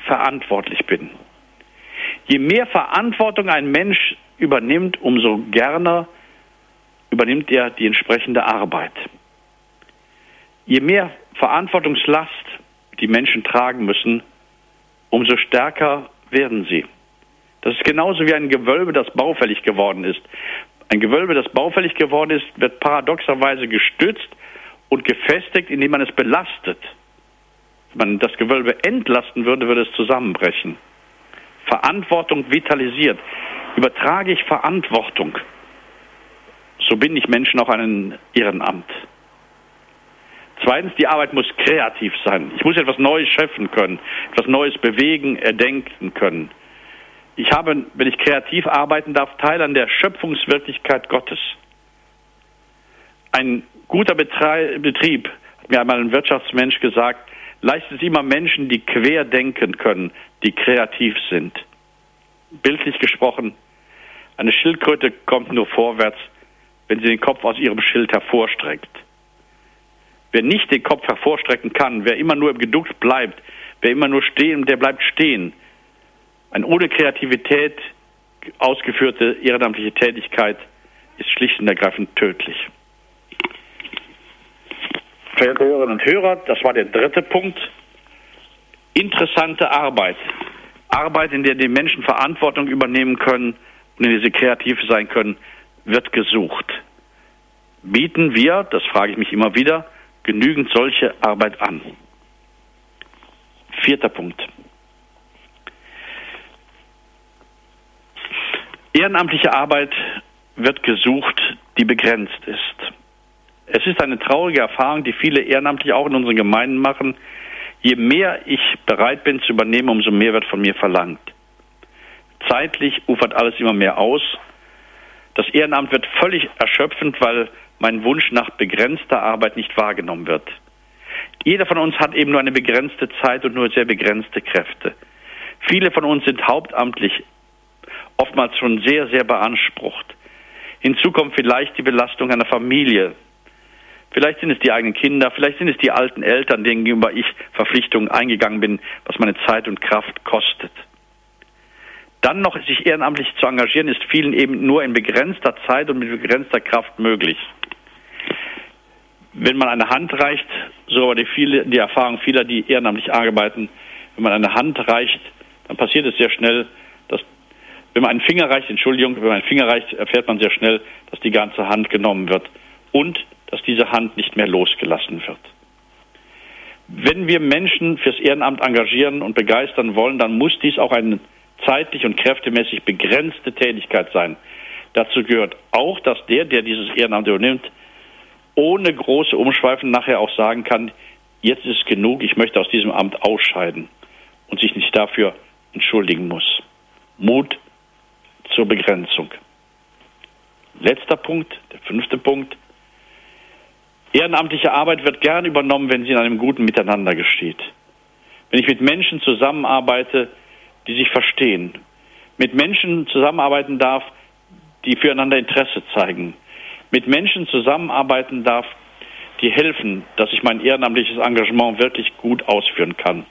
verantwortlich bin. Je mehr Verantwortung ein Mensch übernimmt, umso gerne übernimmt er die entsprechende Arbeit. Je mehr Verantwortungslast die Menschen tragen müssen, umso stärker werden sie. Das ist genauso wie ein Gewölbe, das baufällig geworden ist. Ein Gewölbe, das baufällig geworden ist, wird paradoxerweise gestützt und gefestigt, indem man es belastet. Wenn man das Gewölbe entlasten würde, würde es zusammenbrechen. Verantwortung vitalisiert. Übertrage ich Verantwortung, so bin ich Menschen auch einen Ehrenamt. Zweitens, die Arbeit muss kreativ sein. Ich muss etwas Neues schaffen können, etwas Neues bewegen, erdenken können. Ich habe, wenn ich kreativ arbeiten darf, Teil an der Schöpfungswirklichkeit Gottes. Ein guter Betre- Betrieb, hat mir einmal ein Wirtschaftsmensch gesagt, leistet es immer Menschen, die quer denken können, die kreativ sind. Bildlich gesprochen, eine Schildkröte kommt nur vorwärts, wenn sie den Kopf aus ihrem Schild hervorstreckt. Wer nicht den Kopf hervorstrecken kann, wer immer nur im Geduckt bleibt, wer immer nur stehen, der bleibt stehen. Eine ohne Kreativität ausgeführte ehrenamtliche Tätigkeit ist schlicht und ergreifend tödlich. Verehrte Hörerinnen und Hörer, das war der dritte Punkt. Interessante Arbeit. Arbeit, in der die Menschen Verantwortung übernehmen können und in der sie kreativ sein können, wird gesucht. Bieten wir, das frage ich mich immer wieder, genügend solche Arbeit an? Vierter Punkt. Ehrenamtliche Arbeit wird gesucht, die begrenzt ist. Es ist eine traurige Erfahrung, die viele Ehrenamtliche auch in unseren Gemeinden machen. Je mehr ich bereit bin zu übernehmen, umso mehr wird von mir verlangt. Zeitlich ufert alles immer mehr aus. Das Ehrenamt wird völlig erschöpfend, weil mein Wunsch nach begrenzter Arbeit nicht wahrgenommen wird. Jeder von uns hat eben nur eine begrenzte Zeit und nur sehr begrenzte Kräfte. Viele von uns sind hauptamtlich oftmals schon sehr, sehr beansprucht. Hinzu kommt vielleicht die Belastung einer Familie. Vielleicht sind es die eigenen Kinder, vielleicht sind es die alten Eltern, denen gegenüber ich Verpflichtungen eingegangen bin, was meine Zeit und Kraft kostet. Dann noch sich ehrenamtlich zu engagieren, ist vielen eben nur in begrenzter Zeit und mit begrenzter Kraft möglich. Wenn man eine Hand reicht, so aber die, viele, die Erfahrung vieler, die ehrenamtlich arbeiten, wenn man eine Hand reicht, dann passiert es sehr schnell, dass, wenn man einen Finger reicht, Entschuldigung, wenn man einen Finger reicht, erfährt man sehr schnell, dass die ganze Hand genommen wird und dass diese Hand nicht mehr losgelassen wird. Wenn wir Menschen fürs Ehrenamt engagieren und begeistern wollen, dann muss dies auch eine zeitlich und kräftemäßig begrenzte Tätigkeit sein. Dazu gehört auch, dass der, der dieses Ehrenamt übernimmt, ohne große Umschweifen nachher auch sagen kann, jetzt ist es genug, ich möchte aus diesem Amt ausscheiden und sich nicht dafür entschuldigen muss. Mut zur Begrenzung. Letzter Punkt, der fünfte Punkt. Ehrenamtliche Arbeit wird gern übernommen, wenn sie in einem guten Miteinander geschieht. Wenn ich mit Menschen zusammenarbeite, die sich verstehen, mit Menschen zusammenarbeiten darf, die füreinander Interesse zeigen, mit Menschen zusammenarbeiten darf, die helfen, dass ich mein ehrenamtliches Engagement wirklich gut ausführen kann.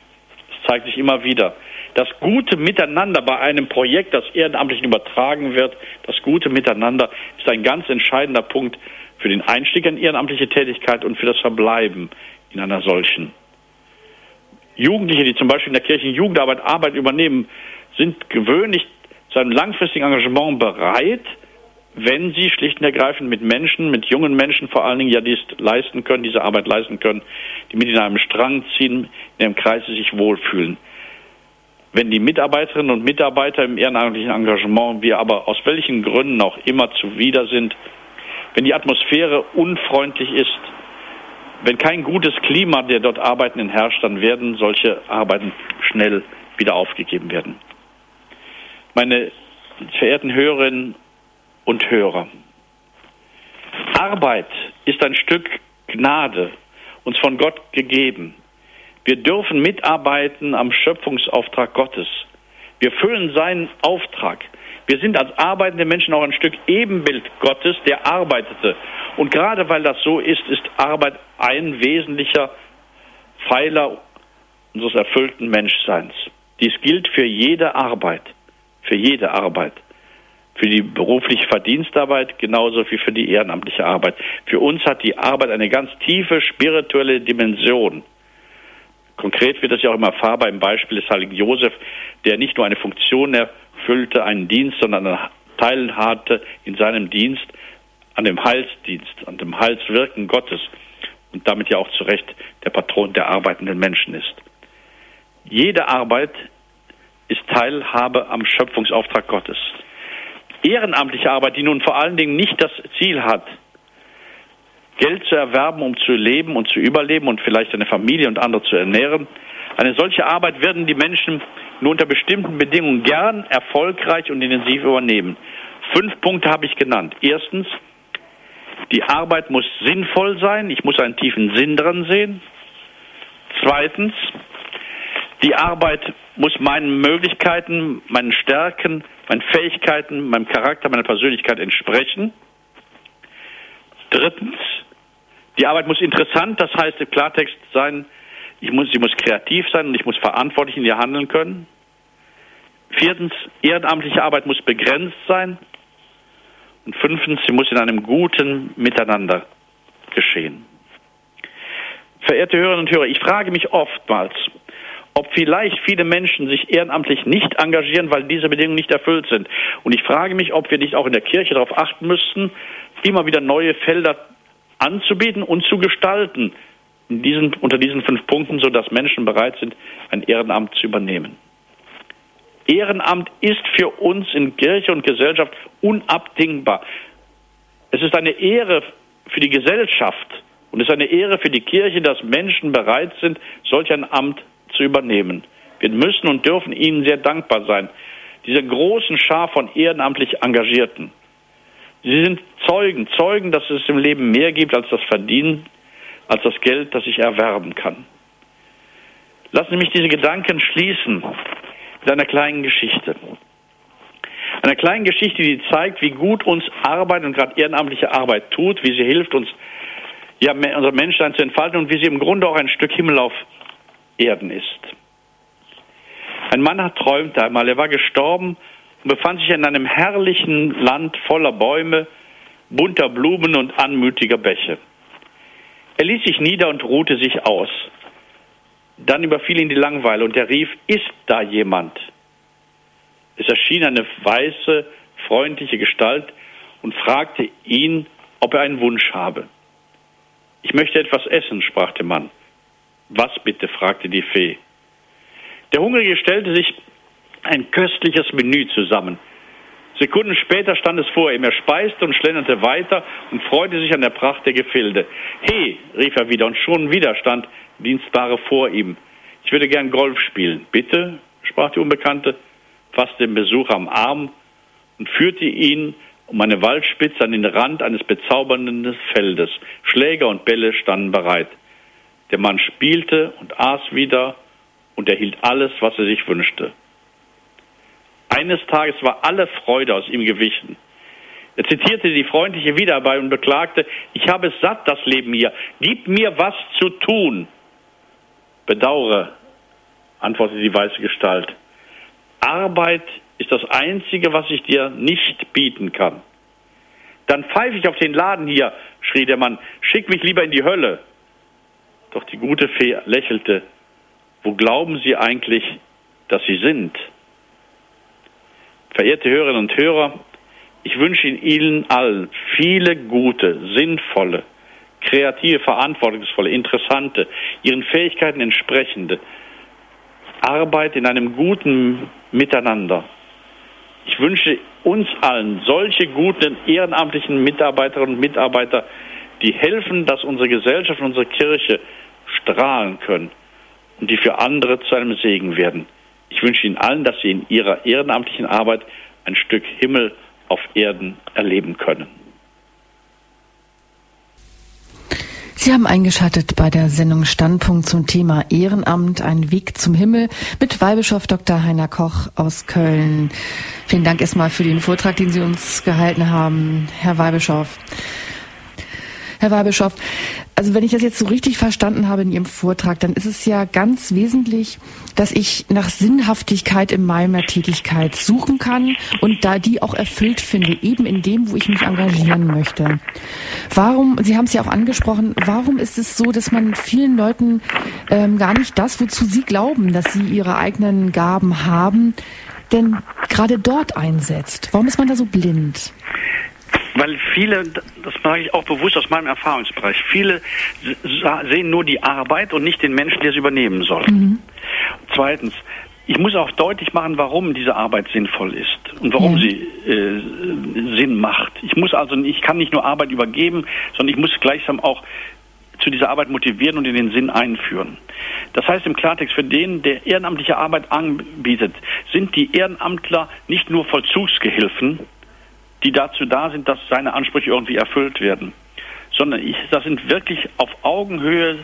Das zeigt sich immer wieder. Das gute Miteinander bei einem Projekt, das ehrenamtlich übertragen wird, das gute Miteinander ist ein ganz entscheidender Punkt für den Einstieg in ehrenamtliche Tätigkeit und für das Verbleiben in einer solchen. Jugendliche, die zum Beispiel in der Kirchenjugendarbeit Arbeit übernehmen, sind gewöhnlich zu einem langfristigen Engagement bereit, wenn sie schlicht und ergreifend mit Menschen, mit jungen Menschen vor allen Dingen ja dies leisten können, diese Arbeit leisten können, die mit in einem Strang ziehen, in einem Kreis sich wohlfühlen. Wenn die Mitarbeiterinnen und Mitarbeiter im ehrenamtlichen Engagement, wir aber aus welchen Gründen auch immer zuwider sind, wenn die Atmosphäre unfreundlich ist, wenn kein gutes Klima der dort Arbeitenden herrscht, dann werden solche Arbeiten schnell wieder aufgegeben werden. Meine verehrten Hörerinnen und Hörer, Arbeit ist ein Stück Gnade, uns von Gott gegeben. Wir dürfen mitarbeiten am Schöpfungsauftrag Gottes. Wir füllen seinen Auftrag. Wir sind als arbeitende Menschen auch ein Stück Ebenbild Gottes, der arbeitete. Und gerade weil das so ist, ist Arbeit ein wesentlicher Pfeiler unseres erfüllten Menschseins. Dies gilt für jede Arbeit, für jede Arbeit, für die berufliche Verdienstarbeit genauso wie für die ehrenamtliche Arbeit. Für uns hat die Arbeit eine ganz tiefe spirituelle Dimension. Konkret wird das ja auch immer erfahrbar beim Beispiel des heiligen Josef, der nicht nur eine Funktion erfüllte, einen Dienst, sondern einen Teil hatte in seinem Dienst, an dem Heilsdienst, an dem Heilswirken Gottes und damit ja auch zu Recht der Patron der arbeitenden Menschen ist. Jede Arbeit ist Teilhabe am Schöpfungsauftrag Gottes. Ehrenamtliche Arbeit, die nun vor allen Dingen nicht das Ziel hat, Geld zu erwerben, um zu leben und zu überleben und vielleicht eine Familie und andere zu ernähren. Eine solche Arbeit werden die Menschen nur unter bestimmten Bedingungen gern, erfolgreich und intensiv übernehmen. Fünf Punkte habe ich genannt. Erstens, die Arbeit muss sinnvoll sein. Ich muss einen tiefen Sinn dran sehen. Zweitens, die Arbeit muss meinen Möglichkeiten, meinen Stärken, meinen Fähigkeiten, meinem Charakter, meiner Persönlichkeit entsprechen. Drittens, die Arbeit muss interessant, das heißt im Klartext sein, ich muss, sie muss kreativ sein und ich muss verantwortlich in ihr handeln können. Viertens, ehrenamtliche Arbeit muss begrenzt sein. Und fünftens, sie muss in einem guten Miteinander geschehen. Verehrte Hörerinnen und Hörer, ich frage mich oftmals, ob vielleicht viele Menschen sich ehrenamtlich nicht engagieren, weil diese Bedingungen nicht erfüllt sind. Und ich frage mich, ob wir nicht auch in der Kirche darauf achten müssten, immer wieder neue Felder anzubieten und zu gestalten in diesen, unter diesen fünf Punkten, sodass Menschen bereit sind, ein Ehrenamt zu übernehmen. Ehrenamt ist für uns in Kirche und Gesellschaft unabdingbar. Es ist eine Ehre für die Gesellschaft und es ist eine Ehre für die Kirche, dass Menschen bereit sind, solch ein Amt zu übernehmen. Wir müssen und dürfen ihnen sehr dankbar sein, dieser großen Schar von ehrenamtlich Engagierten. Sie sind Zeugen, Zeugen, dass es im Leben mehr gibt als das Verdienen als das Geld, das ich erwerben kann. Lassen Sie mich diese Gedanken schließen mit einer kleinen Geschichte. Einer kleinen Geschichte, die zeigt, wie gut uns Arbeit und gerade ehrenamtliche Arbeit tut, wie sie hilft, uns ja, unser Menschsein zu entfalten und wie sie im Grunde auch ein Stück Himmel auf Erden ist. Ein Mann hat träumt einmal, er war gestorben und befand sich in einem herrlichen Land voller Bäume, bunter Blumen und anmutiger Bäche. Er ließ sich nieder und ruhte sich aus. Dann überfiel ihn die Langeweile und er rief, ist da jemand? Es erschien eine weiße, freundliche Gestalt und fragte ihn, ob er einen Wunsch habe. Ich möchte etwas essen, sprach der Mann. Was bitte? Fragte die Fee. Der Hungrige stellte sich ein köstliches Menü zusammen. Sekunden später stand es vor ihm. Er speiste und schlenderte weiter und freute sich an der Pracht der Gefilde. He, rief er wieder, und schon wieder stand Dienstbare vor ihm. Ich würde gern Golf spielen. Bitte, sprach die Unbekannte, fasste den Besucher am Arm und führte ihn um eine Waldspitze an den Rand eines bezaubernden Feldes. Schläger und Bälle standen bereit. Der Mann spielte und aß wieder und erhielt alles, was er sich wünschte. Eines Tages war alle Freude aus ihm gewichen. Er zitierte die freundliche Wiederarbeit und beklagte, ich habe es satt, das Leben hier. Gib mir was zu tun. Bedauere, antwortete die weiße Gestalt. Arbeit ist das Einzige, was ich dir nicht bieten kann. Dann pfeife ich auf den Laden hier, schrie der Mann. Schick mich lieber in die Hölle. Doch die gute Fee lächelte. Wo glauben Sie eigentlich, dass Sie sind? Verehrte Hörerinnen und Hörer, ich wünsche Ihnen allen viele gute, sinnvolle, kreative, verantwortungsvolle, interessante, Ihren Fähigkeiten entsprechende Arbeit in einem guten Miteinander. Ich wünsche uns allen solche guten ehrenamtlichen Mitarbeiterinnen und Mitarbeiter, die helfen, dass unsere Gesellschaft und unsere Kirche strahlen können und die für andere zu einem Segen werden. Ich wünsche Ihnen allen, dass Sie in Ihrer ehrenamtlichen Arbeit ein Stück Himmel auf Erden erleben können. Sie haben eingeschaltet bei der Sendung Standpunkt zum Thema Ehrenamt, ein Weg zum Himmel mit Weihbischof Doktor Heiner Koch aus Köln. Vielen Dank erstmal für den Vortrag, den Sie uns gehalten haben, Herr Weihbischof. Herr Weihbischof, also wenn ich das jetzt so richtig verstanden habe in Ihrem Vortrag, dann ist es ja ganz wesentlich, dass ich nach Sinnhaftigkeit in meiner Tätigkeit suchen kann und da die auch erfüllt finde, eben in dem, wo ich mich engagieren möchte. Warum, Sie haben es ja auch angesprochen, warum ist es so, dass man vielen Leuten ähm, gar nicht das, wozu sie glauben, dass sie ihre eigenen Gaben haben, denn gerade dort einsetzt? Warum ist man da so blind? Weil viele, das sage ich auch bewusst aus meinem Erfahrungsbereich, viele sehen nur die Arbeit und nicht den Menschen, der sie übernehmen soll. Mhm. Zweitens, ich muss auch deutlich machen, warum diese Arbeit sinnvoll ist und warum ja. sie äh, Sinn macht. Ich muss also, ich kann nicht nur Arbeit übergeben, sondern ich muss gleichsam auch zu dieser Arbeit motivieren und in den Sinn einführen. Das heißt im Klartext, für den, der ehrenamtliche Arbeit anbietet, sind die Ehrenamtler nicht nur Vollzugsgehilfen, die dazu da sind, dass seine Ansprüche irgendwie erfüllt werden. Sondern ich, das sind wirklich auf Augenhöhe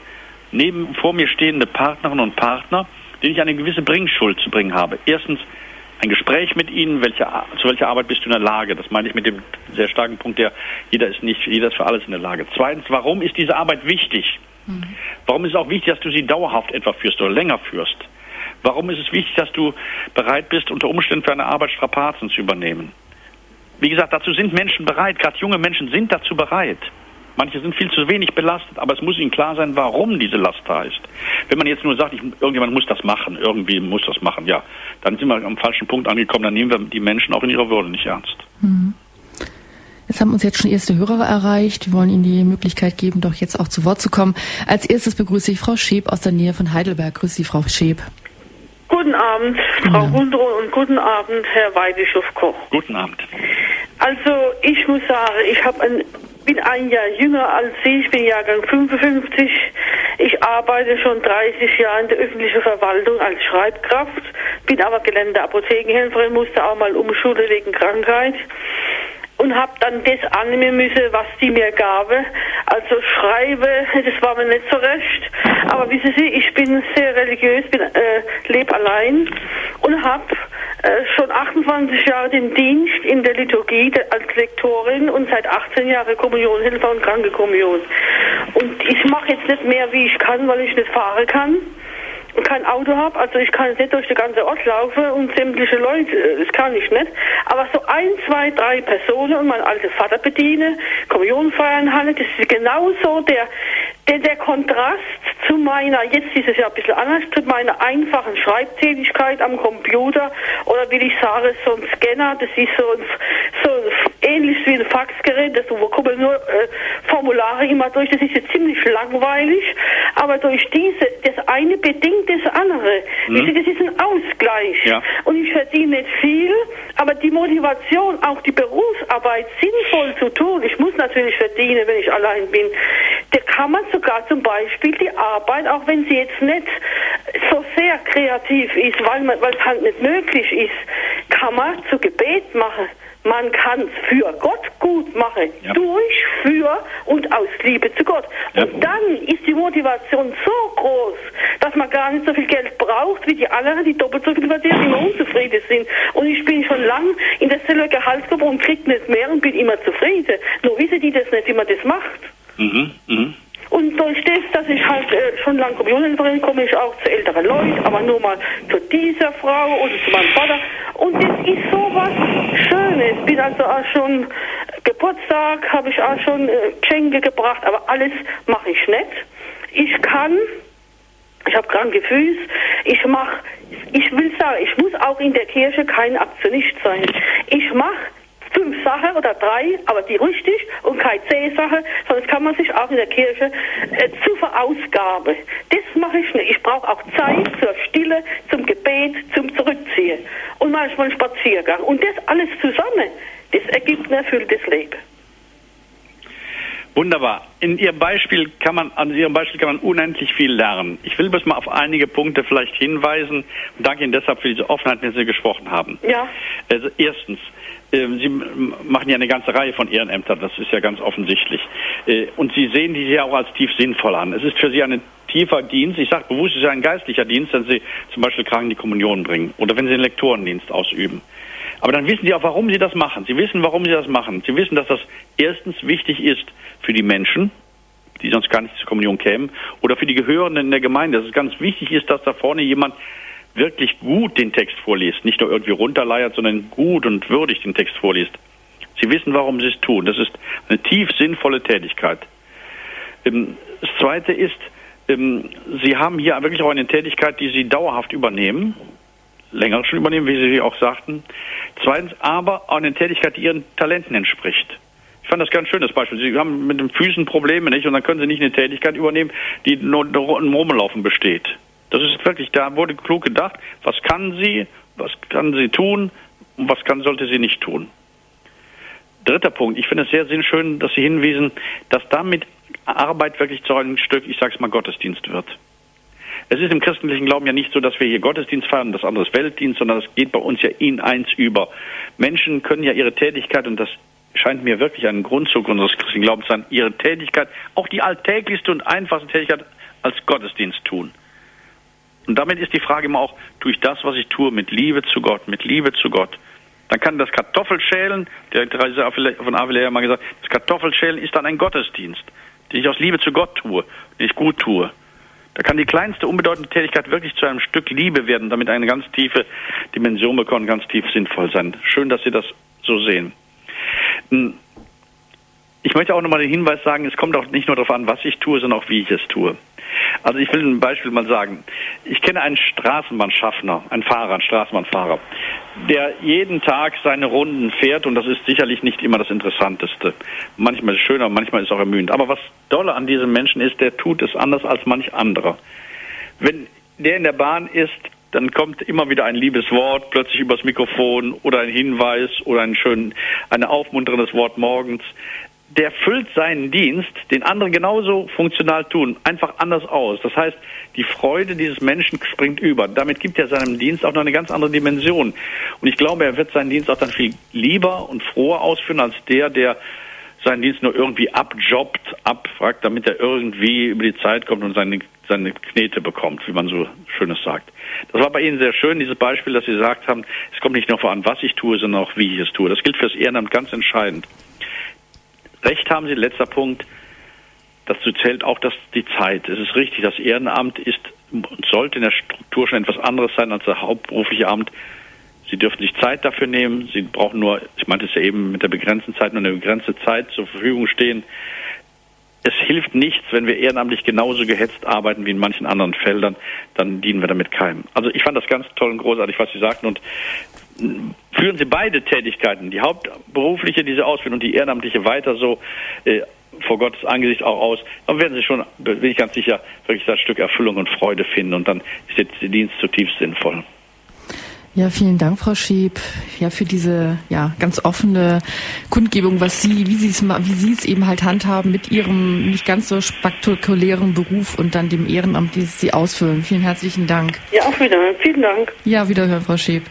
neben vor mir stehende Partnerinnen und Partner, denen ich eine gewisse Bringschuld zu bringen habe. Erstens ein Gespräch mit ihnen, welche, zu welcher Arbeit bist du in der Lage? Das meine ich mit dem sehr starken Punkt, der jeder ist nicht, jeder ist für alles in der Lage. Zweitens, warum ist diese Arbeit wichtig? Mhm. Warum ist es auch wichtig, dass du sie dauerhaft etwa führst oder länger führst? Warum ist es wichtig, dass du bereit bist, unter Umständen für eine Arbeit Strapazen zu übernehmen? Wie gesagt, dazu sind Menschen bereit, gerade junge Menschen sind dazu bereit. Manche sind viel zu wenig belastet, aber es muss ihnen klar sein, warum diese Last da ist. Wenn man jetzt nur sagt, ich, irgendjemand muss das machen, irgendwie muss das machen, ja, dann sind wir am falschen Punkt angekommen, dann nehmen wir die Menschen auch in ihrer Würde nicht ernst. Mhm. Es haben uns jetzt schon erste Hörer erreicht. Wir wollen Ihnen die Möglichkeit geben, doch jetzt auch zu Wort zu kommen. Als erstes begrüße ich Frau Schäb aus der Nähe von Heidelberg. Grüß Sie, Frau Schäb. Guten Abend, Frau Kundrun, und guten Abend, Herr Weihbischof Koch. Guten Abend. Also, ich muss sagen, ich hab ein, bin ein Jahr jünger als Sie, ich bin Jahrgang fünfundfünfzig. Ich arbeite schon dreißig Jahre in der öffentlichen Verwaltung als Schreibkraft, bin aber gelernte Apothekenhelferin, musste auch mal umschulen wegen Krankheit. und habe dann das annehmen müssen, was die mir gaben. Also schreiben, das war mir nicht so recht. Aber wissen Sie, ich bin sehr religiös, bin, äh, lebe allein und habe äh, schon achtundzwanzig Jahre den Dienst in der Liturgie als Lektorin und seit achtzehn Jahren Kommunionhilfe und Krankenkommunion. Und ich mache jetzt nicht mehr, wie ich kann, weil ich nicht fahren kann. Und kein Auto habe, also ich kann nicht durch den ganzen Ort laufen und sämtliche Leute, das kann ich nicht, aber so ein, zwei, drei Personen und mein alten Vater bediene, Kommunion feiern halte, das ist genauso der, der, der Kontrast zu meiner, jetzt ist es ja ein bisschen anders, zu meiner einfachen Schreibtätigkeit am Computer oder will ich sagen, so ein Scanner, das ist so ein, so ein, ähnlich wie ein Faxgerät, das, wo kommen nur äh, Formulare immer durch, das ist jetzt ziemlich langweilig, aber durch diese, das eine bedingt das andere. Mhm. Das ist ein Ausgleich. Ja. Und ich verdiene nicht viel, aber die Motivation, auch die Berufsarbeit sinnvoll zu tun, ich muss natürlich verdienen, wenn ich allein bin, da kann man sogar zum Beispiel die Arbeit, auch wenn sie jetzt nicht so sehr kreativ ist, weil man, weil es halt nicht möglich ist, kann man zu Gebet machen. Man kann es für Gott gut machen, ja. Durch, für und aus Liebe zu Gott. Ja. Und dann ist die Motivation so groß, dass man gar nicht so viel Geld braucht, wie die anderen, die doppelt so viel verdienen, immer unzufrieden sind. Und ich bin schon lange in der Gehaltsgruppe und kriege nicht mehr und bin immer zufrieden. Nur wissen die das nicht, wie man das macht. Mhm, mhm. Und durch das, dass ich halt äh, schon lange Kommunionhelferin komme, ich auch zu älteren Leuten, aber nur mal zu dieser Frau und zu meinem Vater. Und das ist so was Schönes. Bin also auch schon Geburtstag, habe ich auch schon äh, Geschenke gebracht, aber alles mache ich nicht. Ich kann, ich habe kranke Füße, ich mache, ich will sagen, ich muss auch in der Kirche kein Aktionist sein. Ich mache fünf Sachen oder drei, aber die richtig und keine zehn Sachen, sonst kann man sich auch in der Kirche äh, zu verausgaben. Das mache ich nicht. Ich brauche auch Zeit zur Stille, zum Gebet, zum Zurückziehen und manchmal einen Spaziergang. Und das alles zusammen, das ergibt ein erfülltes Leben. Wunderbar. In Ihrem Beispiel kann man, an Ihrem Beispiel kann man unendlich viel lernen. Ich will bloß mal auf einige Punkte vielleicht hinweisen und danke Ihnen deshalb für diese Offenheit, mit der Sie gesprochen haben. Ja. Also erstens, Sie machen ja eine ganze Reihe von Ehrenämtern, das ist ja ganz offensichtlich. Und Sie sehen diese ja auch als tief sinnvoll an. Es ist für Sie ein tiefer Dienst, ich sage bewusst, es ist ein geistlicher Dienst, wenn Sie zum Beispiel Kranken die Kommunion bringen oder wenn Sie den Lektorendienst ausüben. Aber dann wissen Sie auch, warum Sie das machen. Sie wissen, warum Sie das machen. Sie wissen, dass das erstens wichtig ist für die Menschen, die sonst gar nicht zur Kommunion kämen, oder für die Gehörenden in der Gemeinde. Dass es ganz wichtig ist, dass da vorne jemand wirklich gut den Text vorliest, nicht nur irgendwie runterleiert, sondern gut und würdig den Text vorliest. Sie wissen, warum Sie es tun. Das ist eine tief sinnvolle Tätigkeit. Das Zweite ist, Sie haben hier wirklich auch eine Tätigkeit, die Sie dauerhaft übernehmen, länger schon übernehmen, wie Sie auch sagten. Zweitens aber auch eine Tätigkeit, die Ihren Talenten entspricht. Ich fand das ganz schön, das Beispiel. Sie haben mit den Füßen Probleme, nicht? Und dann können Sie nicht eine Tätigkeit übernehmen, die nur im Rumlaufen besteht. Das ist wirklich, da wurde klug gedacht, was kann sie, was kann sie tun und was kann, sollte sie nicht tun. Dritter Punkt, ich finde es sehr sinnschön, dass Sie hinwiesen, dass damit Arbeit wirklich zu einem Stück, ich sag's mal, Gottesdienst wird. Es ist im christlichen Glauben ja nicht so, dass wir hier Gottesdienst feiern, das andere ist Weltdienst, sondern das geht bei uns ja in eins über. Menschen können ja ihre Tätigkeit, und das scheint mir wirklich ein Grundzug unseres christlichen Glaubens zu sein, ihre Tätigkeit, auch die alltäglichste und einfachste Tätigkeit, als Gottesdienst tun. Und damit ist die Frage immer auch, tue ich das, was ich tue, mit Liebe zu Gott, mit Liebe zu Gott. Dann kann das Kartoffelschälen, der Teresa von Avila ja mal gesagt, das Kartoffelschälen ist dann ein Gottesdienst, den ich aus Liebe zu Gott tue, den ich gut tue. Da kann die kleinste, unbedeutende Tätigkeit wirklich zu einem Stück Liebe werden, damit eine ganz tiefe Dimension bekommen, ganz tief sinnvoll sein. Schön, dass Sie das so sehen. Ich möchte auch nochmal den Hinweis sagen, es kommt auch nicht nur darauf an, was ich tue, sondern auch, wie ich es tue. Also ich will ein Beispiel mal sagen. Ich kenne einen Straßenbahnschaffner, einen Fahrer, einen Straßenbahnfahrer, der jeden Tag seine Runden fährt und das ist sicherlich nicht immer das Interessanteste. Manchmal ist es schöner, manchmal ist es auch ermüdend. Aber was dolle an diesem Menschen ist, der tut es anders als manch anderer. Wenn der in der Bahn ist, dann kommt immer wieder ein liebes Wort plötzlich übers Mikrofon oder ein Hinweis oder ein schön, ein aufmunterndes Wort morgens. der füllt seinen Dienst, den andere genauso funktional tun, einfach anders aus. Das heißt, die Freude dieses Menschen springt über. Damit gibt er seinem Dienst auch noch eine ganz andere Dimension. Und ich glaube, er wird seinen Dienst auch dann viel lieber und froher ausführen, als der, der seinen Dienst nur irgendwie abjobbt, abfragt, damit er irgendwie über die Zeit kommt und seine, seine Knete bekommt, wie man so Schönes sagt. Das war bei Ihnen sehr schön, dieses Beispiel, dass Sie gesagt haben, es kommt nicht nur vor an, was ich tue, sondern auch, wie ich es tue. Das gilt fürs Ehrenamt ganz entscheidend. Recht haben Sie, letzter Punkt, dazu zählt auch dass die Zeit. Es ist richtig, das Ehrenamt ist und sollte in der Struktur schon etwas anderes sein als das hauptberufliche Amt. Sie dürfen sich Zeit dafür nehmen, Sie brauchen nur, ich meinte es ja eben mit der begrenzten Zeit, nur eine begrenzte Zeit zur Verfügung stehen. Es hilft nichts, wenn wir ehrenamtlich genauso gehetzt arbeiten wie in manchen anderen Feldern, dann dienen wir damit keinem. Also ich fand das ganz toll und großartig, was Sie sagten, und führen Sie beide Tätigkeiten, die hauptberufliche, die Sie ausführen, und die ehrenamtliche weiter so äh, vor Gottes Angesicht auch aus, dann werden Sie schon, bin ich ganz sicher, wirklich das Stück Erfüllung und Freude finden, und dann ist jetzt der Dienst zutiefst sinnvoll. Ja, vielen Dank, Frau Schieb, ja, für diese ja, ganz offene Kundgebung, was Sie, wie Sie es wie Sie es eben halt handhaben mit Ihrem nicht ganz so spektakulären Beruf und dann dem Ehrenamt, das Sie ausfüllen. Vielen herzlichen Dank. Ja, auch wieder. Vielen Dank. Ja, wiederhören, Frau Schieb.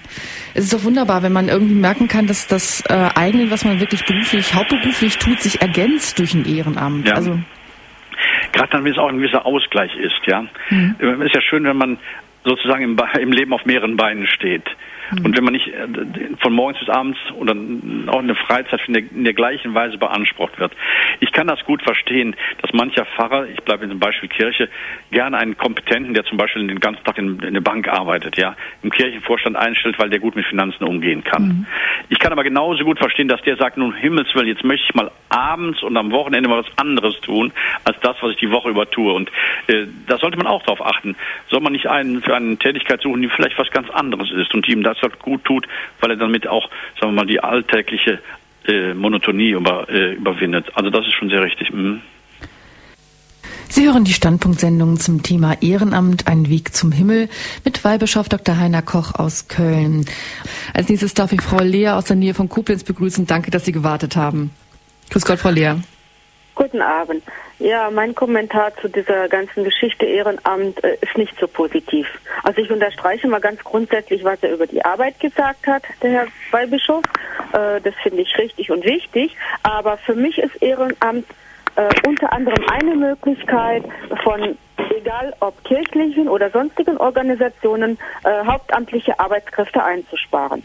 Es ist doch wunderbar, wenn man irgendwie merken kann, dass das äh, eigene, was man wirklich beruflich, hauptberuflich tut, sich ergänzt durch ein Ehrenamt. Ja. Also gerade dann, wenn es auch ein gewisser Ausgleich ist, ja. Mhm. Es ist ja schön, wenn man sozusagen im, im Leben auf mehreren Beinen steht. Mhm. Und wenn man nicht von morgens bis abends oder auch in der Freizeit in der, in der gleichen Weise beansprucht wird. Ich kann das gut verstehen, dass mancher Pfarrer, ich bleibe zum Beispiel Kirche, gerne einen Kompetenten, der zum Beispiel den ganzen Tag in, in der Bank arbeitet, ja, im Kirchenvorstand einstellt, weil der gut mit Finanzen umgehen kann. Mhm. Ich kann aber genauso gut verstehen, dass der sagt, nun Himmels Willen, jetzt möchte ich mal abends und am Wochenende mal was anderes tun, als das, was ich die Woche über tue. Und äh, da sollte man auch drauf achten. Soll man nicht einen für eine Tätigkeit suchen, die vielleicht was ganz anderes ist und die ihm das halt gut tut, weil er damit auch, sagen wir mal, die alltägliche äh, Monotonie über, äh, überwindet. Also das ist schon sehr richtig. Mhm. Sie hören die Standpunktsendung zum Thema Ehrenamt, ein Weg zum Himmel mit Weihbischof Doktor Heiner Koch aus Köln. Als nächstes darf ich Frau Lea aus der Nähe von Koblenz begrüßen. Danke, dass Sie gewartet haben. Grüß Gott, Frau Lea. Guten Abend. Ja, mein Kommentar zu dieser ganzen Geschichte Ehrenamt äh, ist nicht so positiv. Also ich unterstreiche mal ganz grundsätzlich, was er über die Arbeit gesagt hat, der Herr Weihbischof. Äh, das finde ich richtig und wichtig. Aber für mich ist Ehrenamt äh, unter anderem eine Möglichkeit von, egal ob kirchlichen oder sonstigen Organisationen, äh, hauptamtliche Arbeitskräfte einzusparen.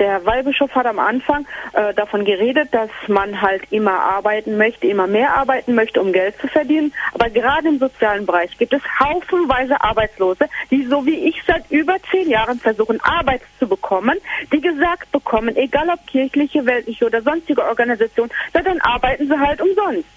Der Herr Weihbischof hat am Anfang äh, davon geredet, dass man halt immer arbeiten möchte, immer mehr arbeiten möchte, um Geld zu verdienen. Aber gerade im sozialen Bereich gibt es haufenweise Arbeitslose, die so wie ich seit über zehn Jahren versuchen, Arbeit zu bekommen, die gesagt bekommen, egal ob kirchliche, weltliche oder sonstige Organisation, na dann arbeiten sie halt umsonst.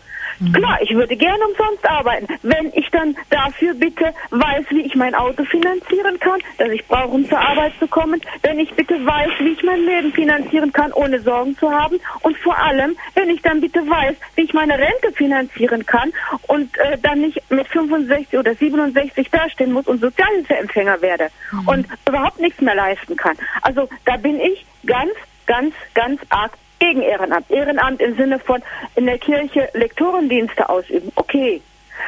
Klar, ich würde gerne umsonst arbeiten, wenn ich dann dafür bitte weiß, wie ich mein Auto finanzieren kann, das ich brauche, um zur Arbeit zu kommen, wenn ich bitte weiß, wie ich mein Leben finanzieren kann, ohne Sorgen zu haben, und vor allem, wenn ich dann bitte weiß, wie ich meine Rente finanzieren kann und äh, dann nicht mit fünfundsechzig oder siebenundsechzig dastehen muss und Sozialhilfeempfänger werde mhm. und überhaupt nichts mehr leisten kann. Also da bin ich ganz, ganz, ganz arg gegen Ehrenamt. Ehrenamt im Sinne von in der Kirche Lektorendienste ausüben. Okay.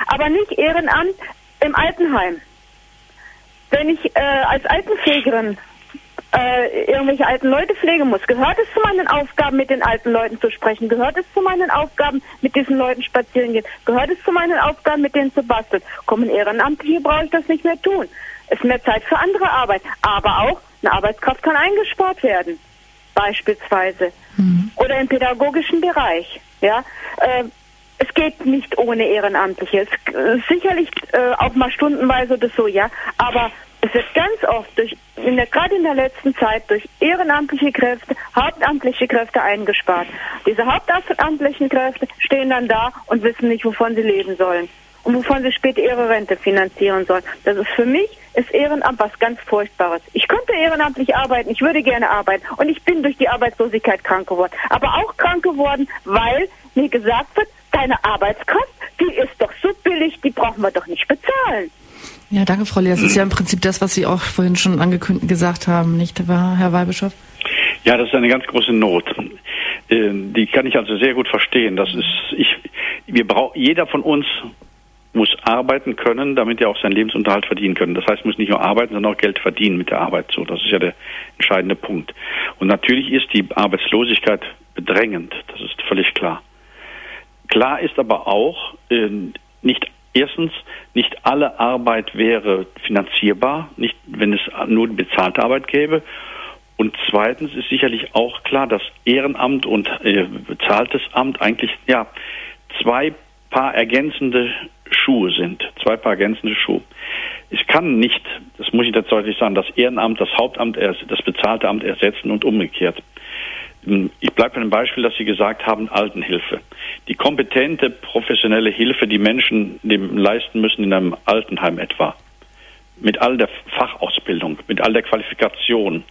Aber nicht Ehrenamt im Altenheim. Wenn ich äh, als Altenpflegerin äh, irgendwelche alten Leute pflegen muss, gehört es zu meinen Aufgaben, mit den alten Leuten zu sprechen? Gehört es zu meinen Aufgaben, mit diesen Leuten spazieren gehen? Gehört es zu meinen Aufgaben, mit denen zu basteln? Kommen Ehrenamtliche, brauche ich das nicht mehr tun. Ist mehr Zeit für andere Arbeit. Aber auch eine Arbeitskraft kann eingespart werden. Beispielsweise. Mhm. Oder im pädagogischen Bereich. Ja? Äh, es geht nicht ohne Ehrenamtliche. Es, äh, sicherlich äh, auch mal stundenweise oder so, ja. Aber es wird ganz oft, durch, in der, gerade in der letzten Zeit, durch ehrenamtliche Kräfte, hauptamtliche Kräfte eingespart. Diese hauptamtlichen Kräfte stehen dann da und wissen nicht, wovon sie leben sollen. Und wovon sie später ihre Rente finanzieren sollen. Das ist für mich, ist Ehrenamt was ganz Furchtbares. Ich könnte ehrenamtlich arbeiten, ich würde gerne arbeiten. Und ich bin durch die Arbeitslosigkeit krank geworden. Aber auch krank geworden, weil mir gesagt wird, deine Arbeitskraft, die ist doch so billig, die brauchen wir doch nicht bezahlen. Ja, danke, Frau Lea. Das ist ja im Prinzip das, was Sie auch vorhin schon angekündigt gesagt haben, nicht wahr, Herr Weihbischof? Ja, das ist eine ganz große Not. die kann ich also sehr gut verstehen. Das ist, ich, wir brauch, jeder von uns muss arbeiten können, damit er auch seinen Lebensunterhalt verdienen können. Das heißt, muss nicht nur arbeiten, sondern auch Geld verdienen mit der Arbeit. So, das ist ja der entscheidende Punkt. Und natürlich ist die Arbeitslosigkeit bedrängend. Das ist völlig klar. Klar ist aber auch, äh, nicht erstens, nicht alle Arbeit wäre finanzierbar, nicht wenn es nur bezahlte Arbeit gäbe. Und zweitens ist sicherlich auch klar, dass Ehrenamt und äh, bezahltes Amt eigentlich ja zwei Paar ergänzende Schuhe sind. Zwei Paar ergänzende Schuhe. Ich kann nicht, das muss ich jetzt deutlich sagen, das Ehrenamt, das Hauptamt, das bezahlte Amt ersetzen und umgekehrt. Ich bleibe bei dem Beispiel, das Sie gesagt haben, Altenhilfe. Die kompetente, professionelle Hilfe, die Menschen leisten müssen in einem Altenheim etwa, mit all der Fachausbildung, mit all der Qualifikation,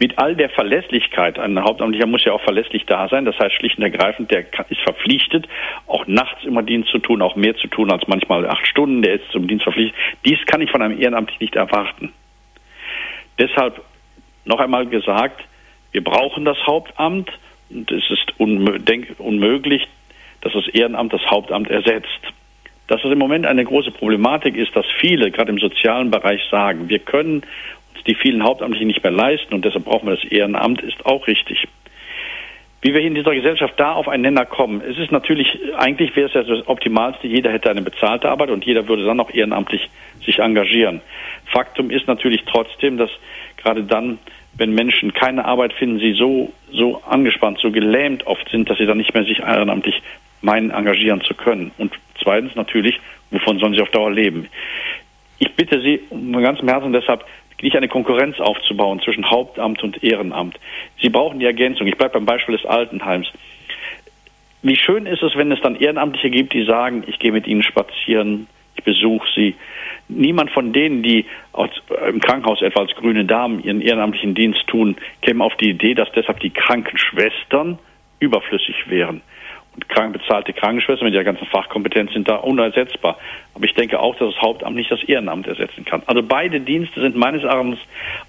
mit all der Verlässlichkeit. Ein Hauptamtlicher muss ja auch verlässlich da sein. Das heißt schlicht und ergreifend, der ist verpflichtet, auch nachts immer Dienst zu tun, auch mehr zu tun als manchmal acht Stunden. Der ist zum Dienst verpflichtet. Dies kann ich von einem Ehrenamtlichen nicht erwarten. Deshalb noch einmal gesagt, wir brauchen das Hauptamt und es ist unmöglich, dass das Ehrenamt das Hauptamt ersetzt. Dass es im Moment eine große Problematik ist, dass viele, gerade im sozialen Bereich, sagen, wir können uns die vielen Hauptamtlichen nicht mehr leisten und deshalb brauchen wir das Ehrenamt, ist auch richtig. Wie wir in dieser Gesellschaft da auf einen Nenner kommen, es ist natürlich, eigentlich wäre es ja das Optimalste, jeder hätte eine bezahlte Arbeit und jeder würde dann auch ehrenamtlich sich engagieren. Faktum ist natürlich trotzdem, dass gerade dann, wenn Menschen keine Arbeit finden, sie so, so angespannt, so gelähmt oft sind, dass sie dann nicht mehr sich ehrenamtlich meinen, engagieren zu können. Und zweitens natürlich, wovon sollen sie auf Dauer leben? Ich bitte Sie von ganzem Herzen deshalb, nicht eine Konkurrenz aufzubauen zwischen Hauptamt und Ehrenamt. Sie brauchen die Ergänzung. Ich bleibe beim Beispiel des Altenheims. Wie schön ist es, wenn es dann Ehrenamtliche gibt, die sagen, ich gehe mit Ihnen spazieren, ich besuche Sie. Niemand von denen, die aus, im Krankenhaus etwa als grüne Damen ihren ehrenamtlichen Dienst tun, käme auf die Idee, dass deshalb die Krankenschwestern überflüssig wären. Und krank, bezahlte Krankenschwestern mit der ganzen Fachkompetenz sind da unersetzbar. Aber ich denke auch, dass das Hauptamt nicht das Ehrenamt ersetzen kann. Also beide Dienste sind meines Erachtens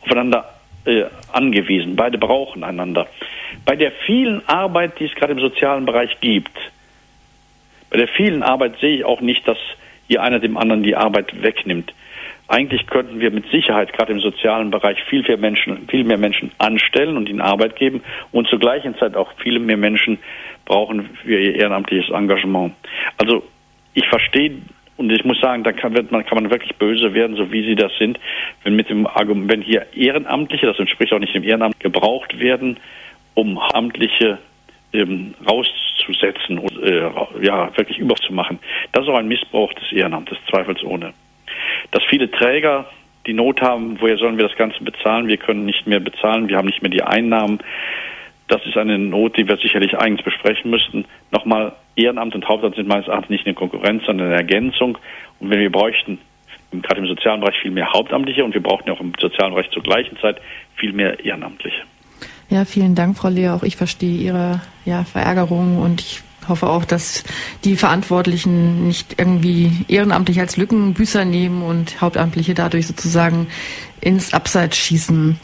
aufeinander äh, angewiesen. Beide brauchen einander. Bei der vielen Arbeit, die es gerade im sozialen Bereich gibt, bei der vielen Arbeit sehe ich auch nicht, dass hier einer dem anderen die Arbeit wegnimmt. Eigentlich könnten wir mit Sicherheit gerade im sozialen Bereich viel, viel, Menschen, viel mehr Menschen anstellen und ihnen Arbeit geben und zur gleichen Zeit auch viel mehr Menschen brauchen für ihr ehrenamtliches Engagement. Also ich verstehe und ich muss sagen, da kann, wird man, kann man wirklich böse werden, so wie Sie das sind, wenn, mit dem Argument, wenn hier Ehrenamtliche, das entspricht auch nicht dem Ehrenamt, gebraucht werden, um Amtliche ähm, rauszusetzen und äh, ja, wirklich überzumachen. Das ist auch ein Missbrauch des Ehrenamtes, zweifelsohne. Dass viele Träger die Not haben, woher sollen wir das Ganze bezahlen? Wir können nicht mehr bezahlen, wir haben nicht mehr die Einnahmen. Das ist eine Not, die wir sicherlich eigens besprechen müssten. Nochmal, Ehrenamt und Hauptamt sind meines Erachtens nicht eine Konkurrenz, sondern eine Ergänzung. Und wenn wir bräuchten, gerade im sozialen Bereich, viel mehr Hauptamtliche und wir brauchten ja auch im sozialen Bereich zur gleichen Zeit viel mehr Ehrenamtliche. Ja, vielen Dank, Frau Lehr. Auch ich verstehe Ihre ja, Verärgerung und ich hoffe auch, dass die Verantwortlichen nicht irgendwie ehrenamtlich als Lückenbüßer nehmen und Hauptamtliche dadurch sozusagen ins Abseits schießen.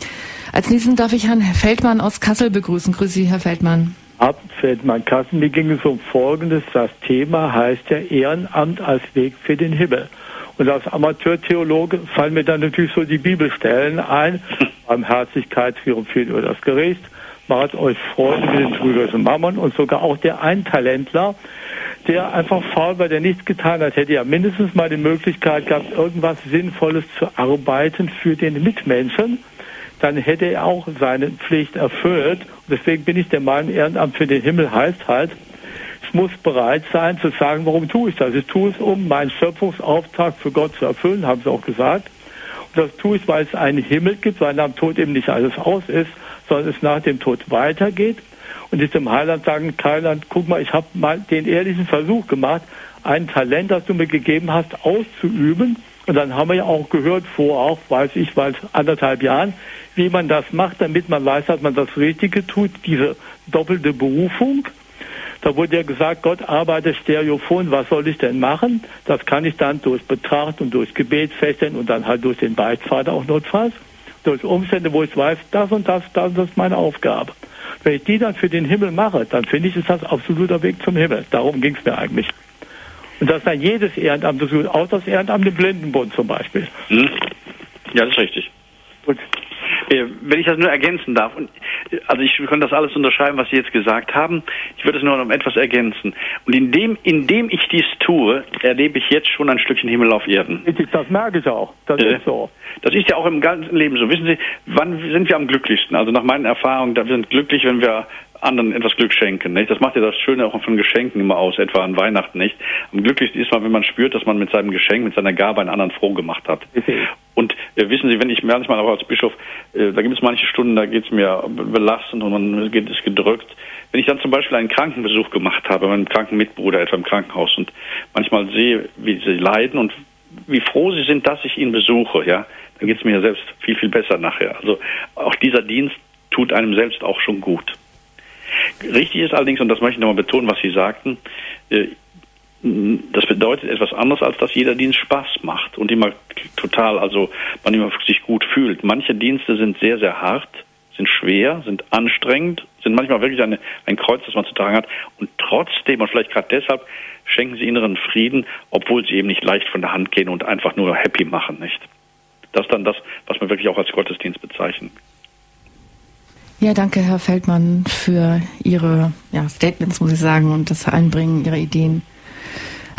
Als nächsten darf ich Herrn Feldmann aus Kassel begrüßen. Grüß Sie, Herr Feldmann. Herr Feldmann, Kassel, mir ging es um Folgendes. Das Thema heißt ja Ehrenamt als Weg für den Himmel. Und als Amateurtheologe fallen mir dann natürlich so die Bibelstellen ein. Barmherzigkeit triumphiert über das Gericht. Macht euch Freude mit den trügerischen Mammon und sogar auch der Eintalentler, der einfach faul war, der nichts getan hat, hätte ja mindestens mal die Möglichkeit gehabt, irgendwas Sinnvolles zu arbeiten für den Mitmenschen. Dann hätte er auch seine Pflicht erfüllt. Und deswegen bin ich der Meinung, Ehrenamt für den Himmel heißt halt, ich muss bereit sein zu sagen, warum tue ich das? Ich tue es, um meinen Schöpfungsauftrag für Gott zu erfüllen, haben sie auch gesagt. Und das tue ich, weil es einen Himmel gibt, weil nach dem Tod eben nicht alles aus ist, sondern es nach dem Tod weitergeht. Und ich dem Heiland sagen, Heiland, guck mal, ich habe mal den ehrlichen Versuch gemacht, ein Talent, das du mir gegeben hast, auszuüben. Und dann haben wir ja auch gehört, vor auch, weiß ich, weil anderthalb Jahren, wie man das macht, damit man weiß, dass man das Richtige tut, diese doppelte Berufung. Da wurde ja gesagt, Gott arbeitet stereophon, was soll ich denn machen? Das kann ich dann durch Betracht und durch Gebet feststellen und dann halt durch den Beichtvater auch notfalls. durch Umstände, wo ich weiß, das und das, das, das ist meine Aufgabe. Wenn ich die dann für den Himmel mache, dann finde ich, ist das absoluter Weg zum Himmel. Darum ging es mir eigentlich. Und das ist dann jedes Ehrenamt, auch das Ehrenamt im Blindenbund zum Beispiel. Hm. Ja, das ist richtig. Gut. Wenn ich das nur ergänzen darf, und also ich kann das alles unterschreiben, was Sie jetzt gesagt haben, ich würde es nur noch etwas ergänzen. Und indem, indem ich dies tue, erlebe ich jetzt schon ein Stückchen Himmel auf Erden. Das merke ich auch, das äh, ist so. Das ist ja auch im ganzen Leben so. Wissen Sie, wann sind wir am glücklichsten? Also nach meinen Erfahrungen, wir sind glücklich, wenn wir anderen etwas Glück schenken, nicht? Das macht ja das Schöne auch von Geschenken immer aus, etwa an Weihnachten, nicht? Am glücklichsten ist man, wenn man spürt, dass man mit seinem Geschenk, mit seiner Gabe einen anderen froh gemacht hat. Okay. Und äh, wissen Sie, wenn ich manchmal auch als Bischof, äh, da gibt es manche Stunden, da geht es mir belastend und man geht es gedrückt. Wenn ich dann zum Beispiel einen Krankenbesuch gemacht habe, meinem kranken Mitbruder etwa im Krankenhaus und manchmal sehe, wie sie leiden und wie froh sie sind, dass ich ihn besuche, ja, dann geht es mir ja selbst viel, viel besser nachher. Also auch dieser Dienst tut einem selbst auch schon gut. Richtig ist allerdings, und das möchte ich nochmal betonen, was Sie sagten, das bedeutet etwas anderes, als dass jeder Dienst Spaß macht und immer total, also man immer sich gut fühlt. Manche Dienste sind sehr, sehr hart, sind schwer, sind anstrengend, sind manchmal wirklich eine, ein Kreuz, das man zu tragen hat. Und trotzdem, und vielleicht gerade deshalb, schenken sie inneren Frieden, obwohl sie eben nicht leicht von der Hand gehen und einfach nur happy machen, nicht? Das ist dann das, was man wirklich auch als Gottesdienst bezeichnen kann. Ja, danke, Herr Feldmann, für Ihre ja, Statements, muss ich sagen, und das Einbringen Ihrer Ideen.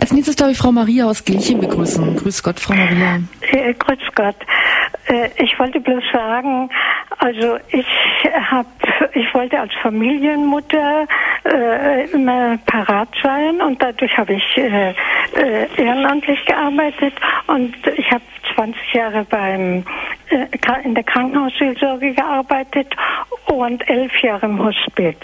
Als nächstes darf ich Frau Maria aus Glienicke begrüßen. Grüß Gott, Frau Maria. Äh, grüß Gott. Äh, ich wollte bloß sagen, also ich hab, ich wollte als Familienmutter äh, immer parat sein und dadurch habe ich äh, äh, ehrenamtlich gearbeitet und ich habe zwanzig Jahre beim äh, in der Krankenhausseelsorge gearbeitet und elf Jahre im Hospiz.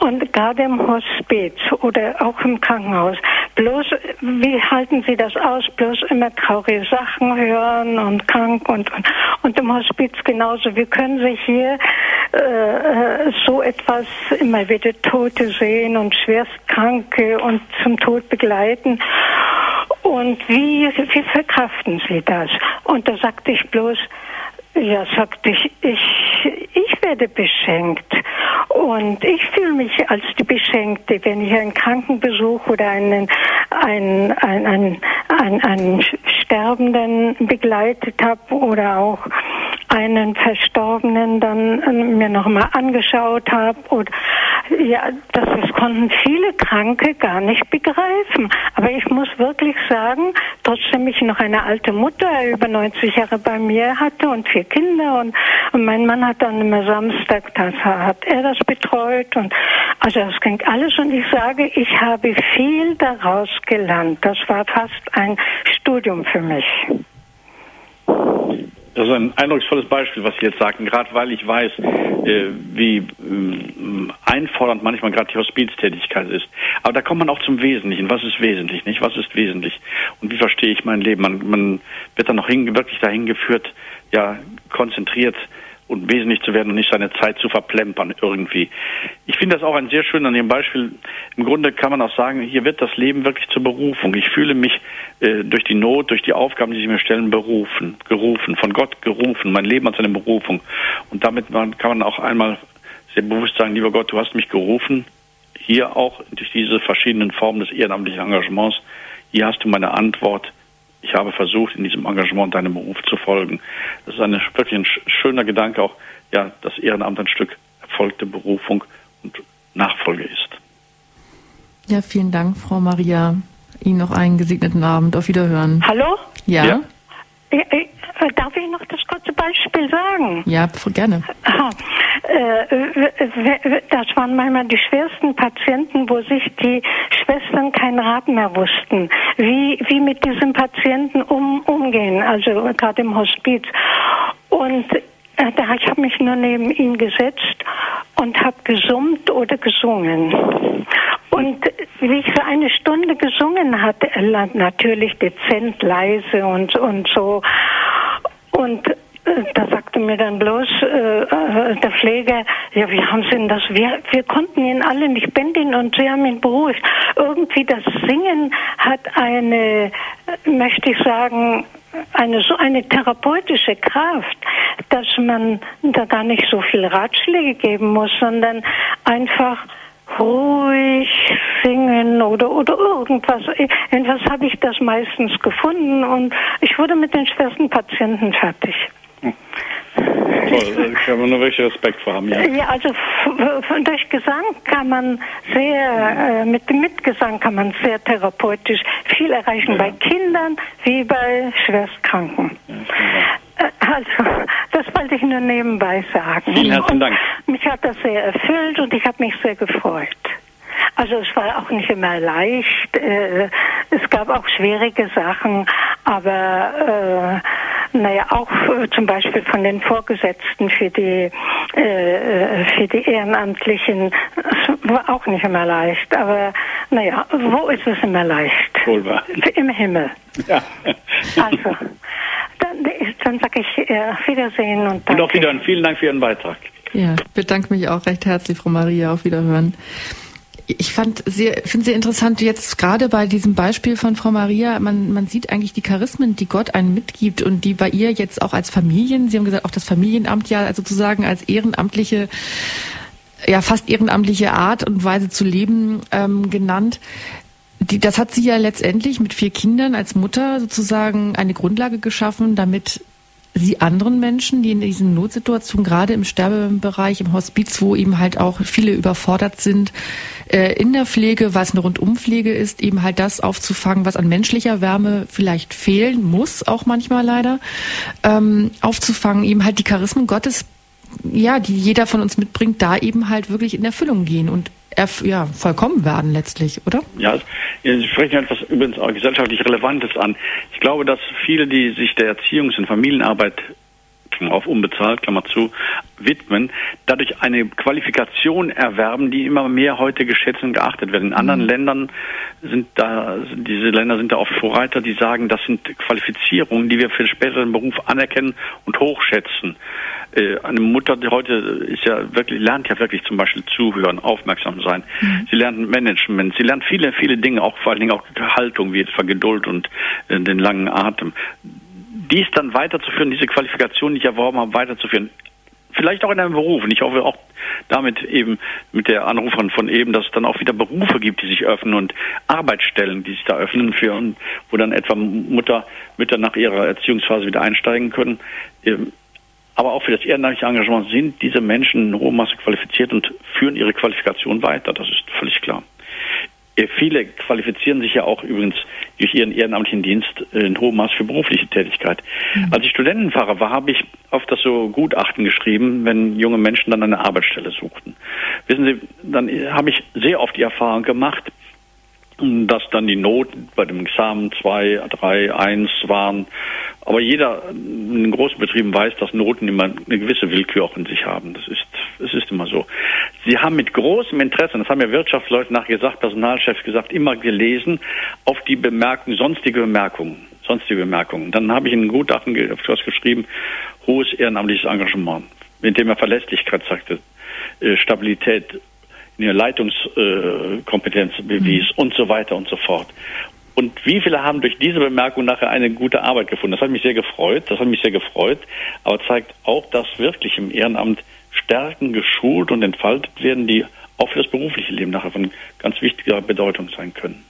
Und gerade im Hospiz oder auch im Krankenhaus. Bloß, wie halten Sie das aus? Bloß immer traurige Sachen hören und krank und und, und im Hospiz genauso. Wie können Sie hier äh, so etwas immer wieder Tote sehen und Schwerstkranke und zum Tod begleiten? Und wie, wie verkraften Sie das? Und da sagte ich bloß, ja, sagte ich, ich, ich werde beschenkt und ich fühle mich als die Beschenkte, wenn ich einen Krankenbesuch oder einen, einen, einen, einen, einen, einen Sterbenden begleitet habe oder auch einen Verstorbenen dann mir nochmal angeschaut habe. Und ja, das, das konnten viele Kranke gar nicht begreifen. Aber ich muss wirklich sagen, trotzdem ich noch eine alte Mutter über neunzig Jahre bei mir hatte und vier Kinder und, und mein Mann hat dann immer Samstag, das hat er das betreut und also das ging alles und ich sage, ich habe viel daraus gelernt. Das war fast ein Studium für mich. Das ist ein eindrucksvolles Beispiel, was Sie jetzt sagten, gerade weil ich weiß, äh, wie äh, einfordernd manchmal gerade die Hospiztätigkeit ist. Aber da kommt man auch zum Wesentlichen. Was ist wesentlich, nicht? Was ist wesentlich? Und wie verstehe ich mein Leben? Man, man wird dann noch hin, wirklich dahin geführt, ja, konzentriert und wesentlich zu werden und nicht seine Zeit zu verplempern irgendwie. Ich finde das auch ein sehr schön an dem Beispiel. Im Grunde kann man auch sagen, hier wird das Leben wirklich zur Berufung. Ich fühle mich äh, durch die Not, durch die Aufgaben, die sich mir stellen, berufen, gerufen, von Gott gerufen, mein Leben als eine Berufung. Und damit man, kann man auch einmal sehr bewusst sagen, lieber Gott, du hast mich gerufen, hier auch durch diese verschiedenen Formen des ehrenamtlichen Engagements, hier hast du meine Antwort. Ich habe versucht, in diesem Engagement deinem Beruf zu folgen. Das ist eine, wirklich ein schöner Gedanke, auch ja, dass Ehrenamt ein Stück erfolgte Berufung und Nachfolge ist. Ja, vielen Dank, Frau Maria. Ihnen noch einen gesegneten Abend. Auf Wiederhören. Hallo? Ja. ja. Darf ich noch das kurze Beispiel sagen? Ja, gerne. Aha. Das waren manchmal die schwersten Patienten, wo sich die Schwestern keinen Rat mehr wussten, wie, wie mit diesen Patienten um, umgehen, also gerade im Hospiz. Und da, ich habe mich nur neben ihn gesetzt und habe gesummt oder gesungen. Und wie ich so eine Stunde gesungen hatte, natürlich dezent, leise und, und so. Und äh, da sagte mir dann bloß äh, der Pfleger, ja, wie haben Sie denn das? Wir, wir konnten ihn alle nicht bändigen und Sie haben ihn beruhigt. Irgendwie das Singen hat eine, möchte ich sagen, eine so eine therapeutische Kraft, dass man da gar nicht so viel Ratschläge geben muss, sondern einfach ruhig singen oder oder irgendwas. Irgendwas habe ich das meistens gefunden und ich wurde mit den schwersten Patienten fertig. Hm. Toll, da kann man nur wirklich Respekt vor haben, ja. Ja, also durch Gesang kann man sehr, äh, mit, mit Gesang kann man sehr therapeutisch viel erreichen, ja. Bei Kindern wie bei Schwerstkranken. Ja, also, das wollte ich nur nebenbei sagen. Vielen herzlichen Dank. Und mich hat das sehr erfüllt und ich habe mich sehr gefreut. Also es war auch nicht immer leicht, äh, es gab auch schwierige Sachen, aber äh, naja, auch äh, zum Beispiel von den Vorgesetzten für die, äh, für die Ehrenamtlichen, es war auch nicht immer leicht, aber naja, wo ist es immer leicht? Wohl wahr. Im Himmel. Ja. Also, dann, dann sage ich äh, auf Wiedersehen und danke. Und auch wieder und vielen Dank für Ihren Beitrag. Ja, ich bedanke mich auch recht herzlich, Frau Maria, auf Wiederhören. Ich fand sehr, finde sehr interessant jetzt gerade bei diesem Beispiel von Frau Maria, man, man sieht eigentlich die Charismen, die Gott einem mitgibt und die bei ihr jetzt auch als Familien, Sie haben gesagt, auch das Familienamt ja sozusagen als ehrenamtliche, ja fast ehrenamtliche Art und Weise zu leben ähm, genannt. Die, das hat sie ja letztendlich mit vier Kindern als Mutter sozusagen eine Grundlage geschaffen, damit Sie anderen Menschen, die in diesen Notsituationen, gerade im Sterbebereich, im Hospiz, wo eben halt auch viele überfordert sind, in der Pflege, weil es eine Rundumpflege ist, eben halt das aufzufangen, was an menschlicher Wärme vielleicht fehlen muss, auch manchmal leider, ähm, aufzufangen, eben halt die Charismen Gottes, ja, die jeder von uns mitbringt, da eben halt wirklich in Erfüllung gehen und erf- ja, vollkommen werden letztlich, oder? Ja, Sie sprechen etwas übrigens auch gesellschaftlich Relevantes an. Ich glaube, dass viele, die sich der Erziehungs- und Familienarbeit, Klammer auf, unbezahlt, Klammer zu, widmen, dadurch eine Qualifikation erwerben, die immer mehr heute geschätzt und geachtet wird. In anderen mhm. Ländern sind da, diese Länder sind da oft Vorreiter, die sagen, das sind Qualifizierungen, die wir für den späteren Beruf anerkennen und hochschätzen. Eine Mutter, die heute ist ja wirklich, lernt ja wirklich zum Beispiel zuhören, aufmerksam sein. Mhm. Sie lernt Management, sie lernt viele, viele Dinge, auch vor allen Dingen auch Haltung, wie etwa Geduld und äh, den langen Atem. Dies dann weiterzuführen, diese Qualifikation, die ich erworben habe, weiterzuführen. Vielleicht auch in einem Beruf. Und ich hoffe auch damit eben mit der Anruferin von eben, dass es dann auch wieder Berufe gibt, die sich öffnen und Arbeitsstellen, die sich da öffnen, für, wo dann etwa Mutter, Mütter nach ihrer Erziehungsphase wieder einsteigen können. Ähm, Aber auch für das ehrenamtliche Engagement sind diese Menschen in hohem Maße qualifiziert und führen ihre Qualifikation weiter. Das ist völlig klar. Viele qualifizieren sich ja auch übrigens durch ihren ehrenamtlichen Dienst in hohem Maß für berufliche Tätigkeit. Mhm. Als ich Studentenfahrer war, habe ich oft das so Gutachten geschrieben, wenn junge Menschen dann eine Arbeitsstelle suchten. Wissen Sie, dann habe ich sehr oft die Erfahrung gemacht, dass dann die Noten bei dem Examen zwei, drei, eins waren. Aber jeder in großen Betrieben weiß, dass Noten immer eine gewisse Willkür auch in sich haben. Das ist, es ist immer so. Sie haben mit großem Interesse, das haben ja Wirtschaftsleute nachgesagt, Personalchefs gesagt, immer gelesen auf die Bemerkung, sonstige Bemerkungen, sonstige Bemerkungen. Dann habe ich in einem Gutachten geschrieben, hohes ehrenamtliches Engagement, mit dem er Verlässlichkeit sagte, Stabilität, eine Leitungskompetenz bewies mhm. und so weiter und so fort. Und wie viele haben durch diese Bemerkung nachher eine gute Arbeit gefunden? Das hat mich sehr gefreut, das hat mich sehr gefreut, aber zeigt auch, dass wirklich im Ehrenamt Stärken geschult und entfaltet werden, die auch für das berufliche Leben nachher von ganz wichtiger Bedeutung sein können.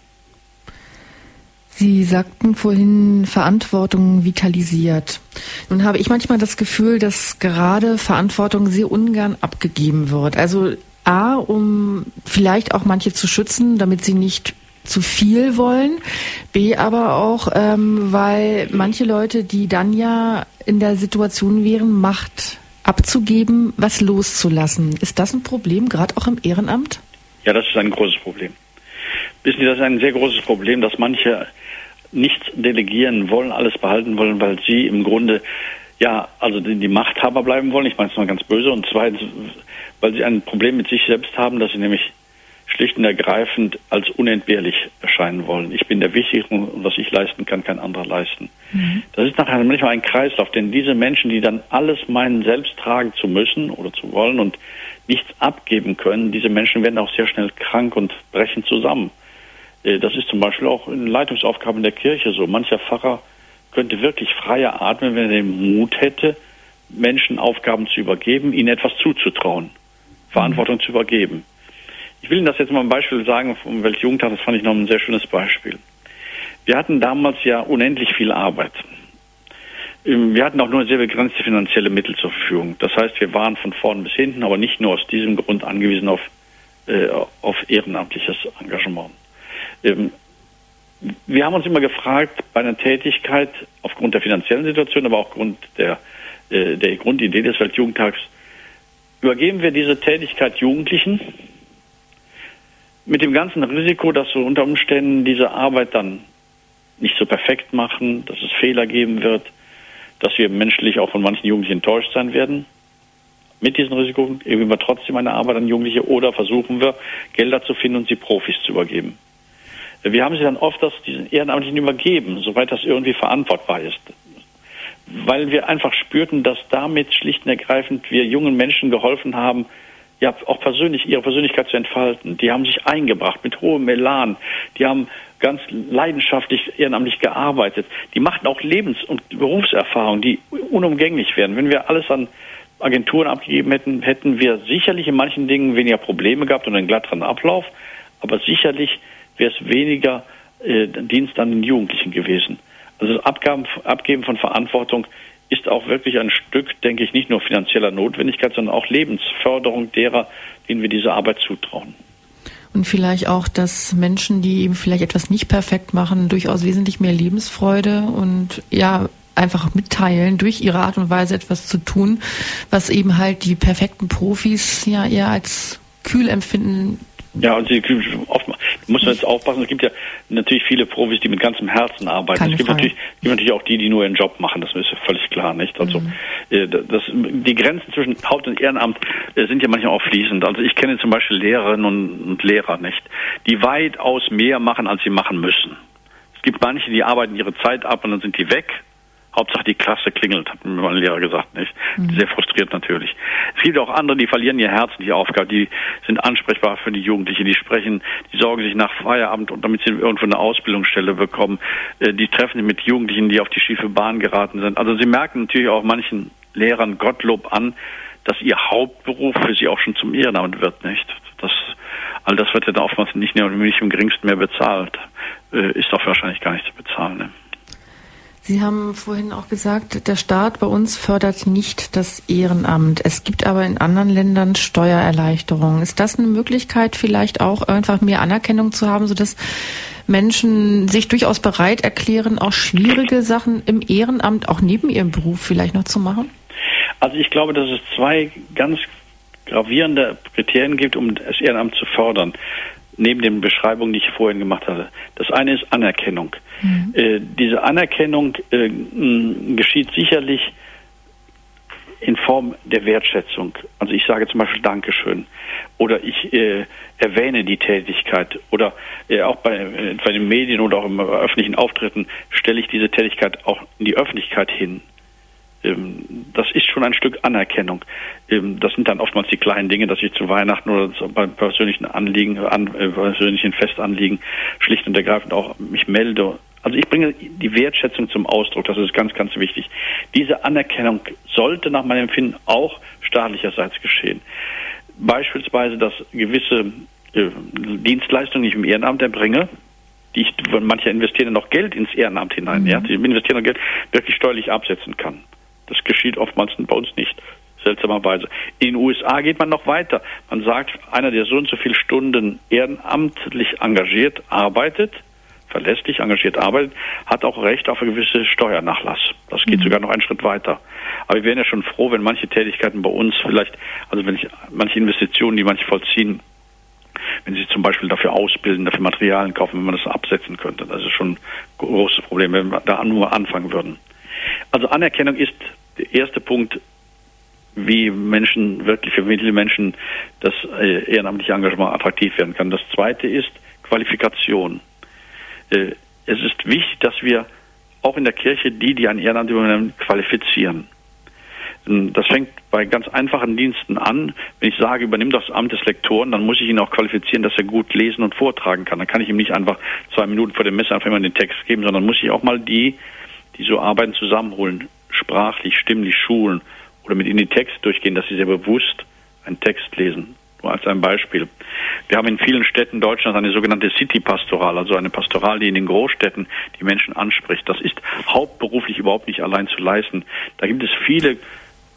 Sie sagten vorhin, Verantwortung vitalisiert. Nun habe ich manchmal das Gefühl, dass gerade Verantwortung sehr ungern abgegeben wird. Also A, um vielleicht auch manche zu schützen, damit sie nicht zu viel wollen. B, aber auch, ähm, weil manche Leute, die dann ja in der Situation wären, Macht abzugeben, was loszulassen. Ist das ein Problem, gerade auch im Ehrenamt? Ja, das ist ein großes Problem. Wissen Sie, das ist ein sehr großes Problem, dass manche nichts delegieren wollen, alles behalten wollen, weil sie im Grunde, ja, also die, die Machthaber bleiben wollen. Ich meine es mal ganz böse. Und zweitens, weil sie ein Problem mit sich selbst haben, dass sie nämlich schlicht und ergreifend als unentbehrlich erscheinen wollen. Ich bin der Wichtigste und was ich leisten kann, kann anderer leisten. Mhm. Das ist nachher manchmal ein Kreislauf, denn diese Menschen, die dann alles meinen, selbst tragen zu müssen oder zu wollen und nichts abgeben können, diese Menschen werden auch sehr schnell krank und brechen zusammen. Das ist zum Beispiel auch in Leitungsaufgaben der Kirche so. Mancher Pfarrer könnte wirklich freier atmen, wenn er den Mut hätte, Menschen Aufgaben zu übergeben, ihnen etwas zuzutrauen, Verantwortung zu übergeben. Ich will Ihnen das jetzt mal ein Beispiel sagen vom Weltjugendtag, das fand ich noch ein sehr schönes Beispiel. Wir hatten damals ja unendlich viel Arbeit. Wir hatten auch nur sehr begrenzte finanzielle Mittel zur Verfügung. Das heißt, wir waren von vorn bis hinten, aber nicht nur aus diesem Grund angewiesen auf, äh, auf ehrenamtliches Engagement. Ähm, wir haben uns immer gefragt, bei einer Tätigkeit, aufgrund der finanziellen Situation, aber auch aufgrund der, äh, der Grundidee des Weltjugendtags, übergeben wir diese Tätigkeit Jugendlichen mit dem ganzen Risiko, dass wir unter Umständen diese Arbeit dann nicht so perfekt machen, dass es Fehler geben wird, dass wir menschlich auch von manchen Jugendlichen enttäuscht sein werden. Mit diesen Risiken üben wir trotzdem eine Arbeit an Jugendliche oder versuchen wir, Gelder zu finden und sie Profis zu übergeben. Wir haben sie dann oft das, diesen Ehrenamtlichen übergeben, soweit das irgendwie verantwortbar ist. Weil wir einfach spürten, dass damit schlicht und ergreifend wir jungen Menschen geholfen haben, ja auch persönlich ihre Persönlichkeit zu entfalten. Die haben sich eingebracht mit hohem Elan. Die haben ganz leidenschaftlich ehrenamtlich gearbeitet. Die machten auch Lebens- und Berufserfahrungen, die unumgänglich werden. Wenn wir alles an Agenturen abgegeben hätten, hätten wir sicherlich in manchen Dingen weniger Probleme gehabt und einen glatteren Ablauf, aber sicherlich wäre es weniger äh, Dienst an den Jugendlichen gewesen. Also das Abgaben, Abgeben von Verantwortung ist auch wirklich ein Stück, denke ich, nicht nur finanzieller Notwendigkeit, sondern auch Lebensförderung derer, denen wir diese Arbeit zutrauen. Und vielleicht auch, dass Menschen, die eben vielleicht etwas nicht perfekt machen, durchaus wesentlich mehr Lebensfreude und ja einfach mitteilen, durch ihre Art und Weise etwas zu tun, was eben halt die perfekten Profis ja eher als kühl empfinden. Ja, und sie oft muss man jetzt aufpassen, es gibt ja natürlich viele Profis, die mit ganzem Herzen arbeiten. Keine es gibt natürlich, es gibt natürlich auch die, die nur ihren Job machen, das ist ja völlig klar, nicht? Also mhm. das, die Grenzen zwischen Haupt- und Ehrenamt sind ja manchmal auch fließend. Also ich kenne zum Beispiel Lehrerinnen und, und Lehrer, nicht, die weitaus mehr machen, als sie machen müssen. Es gibt manche, die arbeiten ihre Zeit ab und dann sind die weg. Hauptsache die Klasse klingelt, hat mir mein Lehrer gesagt, nicht? Sehr frustriert natürlich. Es gibt auch andere, die verlieren ihr Herz und die Aufgabe, die sind ansprechbar für die Jugendlichen, die sprechen, die sorgen sich nach Feierabend und damit sie irgendwo eine Ausbildungsstelle bekommen. Die treffen mit Jugendlichen, die auf die schiefe Bahn geraten sind. Also sie merken natürlich auch manchen Lehrern Gottlob an, dass ihr Hauptberuf für sie auch schon zum Ehrenamt wird, nicht? Das, all das wird ja dann oftmals nicht, nicht im geringsten mehr bezahlt. Ist doch wahrscheinlich gar nicht zu bezahlen, ne? Sie haben vorhin auch gesagt, der Staat bei uns fördert nicht das Ehrenamt. Es gibt aber in anderen Ländern Steuererleichterungen. Ist das eine Möglichkeit, vielleicht auch einfach mehr Anerkennung zu haben, sodass Menschen sich durchaus bereit erklären, auch schwierige Sachen im Ehrenamt, auch neben ihrem Beruf vielleicht noch zu machen? Also ich glaube, dass es zwei ganz gravierende Kriterien gibt, um das Ehrenamt zu fördern. Neben den Beschreibungen, die ich vorhin gemacht hatte. Das eine ist Anerkennung. Mhm. Äh, diese Anerkennung äh, mh, geschieht sicherlich in Form der Wertschätzung. Also ich sage zum Beispiel Dankeschön oder ich äh, erwähne die Tätigkeit oder äh, auch bei, äh, bei den Medien oder auch im öffentlichen Auftritten stelle ich diese Tätigkeit auch in die Öffentlichkeit hin. Das ist schon ein Stück Anerkennung. Das sind dann oftmals die kleinen Dinge, dass ich zu Weihnachten oder beim persönlichen Anliegen, an, persönlichen Festanliegen schlicht und ergreifend auch mich melde. Also ich bringe die Wertschätzung zum Ausdruck. Das ist ganz, ganz wichtig. Diese Anerkennung sollte nach meinem Empfinden auch staatlicherseits geschehen. Beispielsweise, dass gewisse Dienstleistungen, die ich im Ehrenamt erbringe, die ich, manche investieren noch Geld ins Ehrenamt hinein, mhm. ja, die investieren noch Geld, wirklich steuerlich absetzen kann. Das geschieht oftmals bei uns nicht, seltsamerweise. In den U S A geht man noch weiter. Man sagt, einer, der so und so viele Stunden ehrenamtlich engagiert arbeitet, verlässlich engagiert arbeitet, hat auch Recht auf einen gewissen Steuernachlass. Das geht mhm. sogar noch einen Schritt weiter. Aber wir wären ja schon froh, wenn manche Tätigkeiten bei uns vielleicht, also wenn ich manche Investitionen, die manche vollziehen, wenn sie zum Beispiel dafür ausbilden, dafür Materialien kaufen, wenn man das absetzen könnte. Das ist schon ein großes Problem, wenn wir da nur anfangen würden. Also Anerkennung ist der erste Punkt, wie Menschen, wirklich für viele Menschen das ehrenamtliche Engagement attraktiv werden kann. Das zweite ist Qualifikation. Es ist wichtig, dass wir auch in der Kirche die, die ein Ehrenamt übernehmen, qualifizieren. Das fängt bei ganz einfachen Diensten an. Wenn ich sage, übernimm das Amt des Lektoren, dann muss ich ihn auch qualifizieren, dass er gut lesen und vortragen kann. Dann kann ich ihm nicht einfach zwei Minuten vor dem Messer einfach immer den Text geben, sondern muss ich auch mal die die so Arbeiten zusammenholen, sprachlich, stimmlich schulen oder mit ihnen die Texte durchgehen, dass sie sehr bewusst einen Text lesen. Nur als ein Beispiel. Wir haben in vielen Städten Deutschlands eine sogenannte City-Pastoral, also eine Pastoral, die in den Großstädten die Menschen anspricht. Das ist hauptberuflich überhaupt nicht allein zu leisten. Da gibt es viele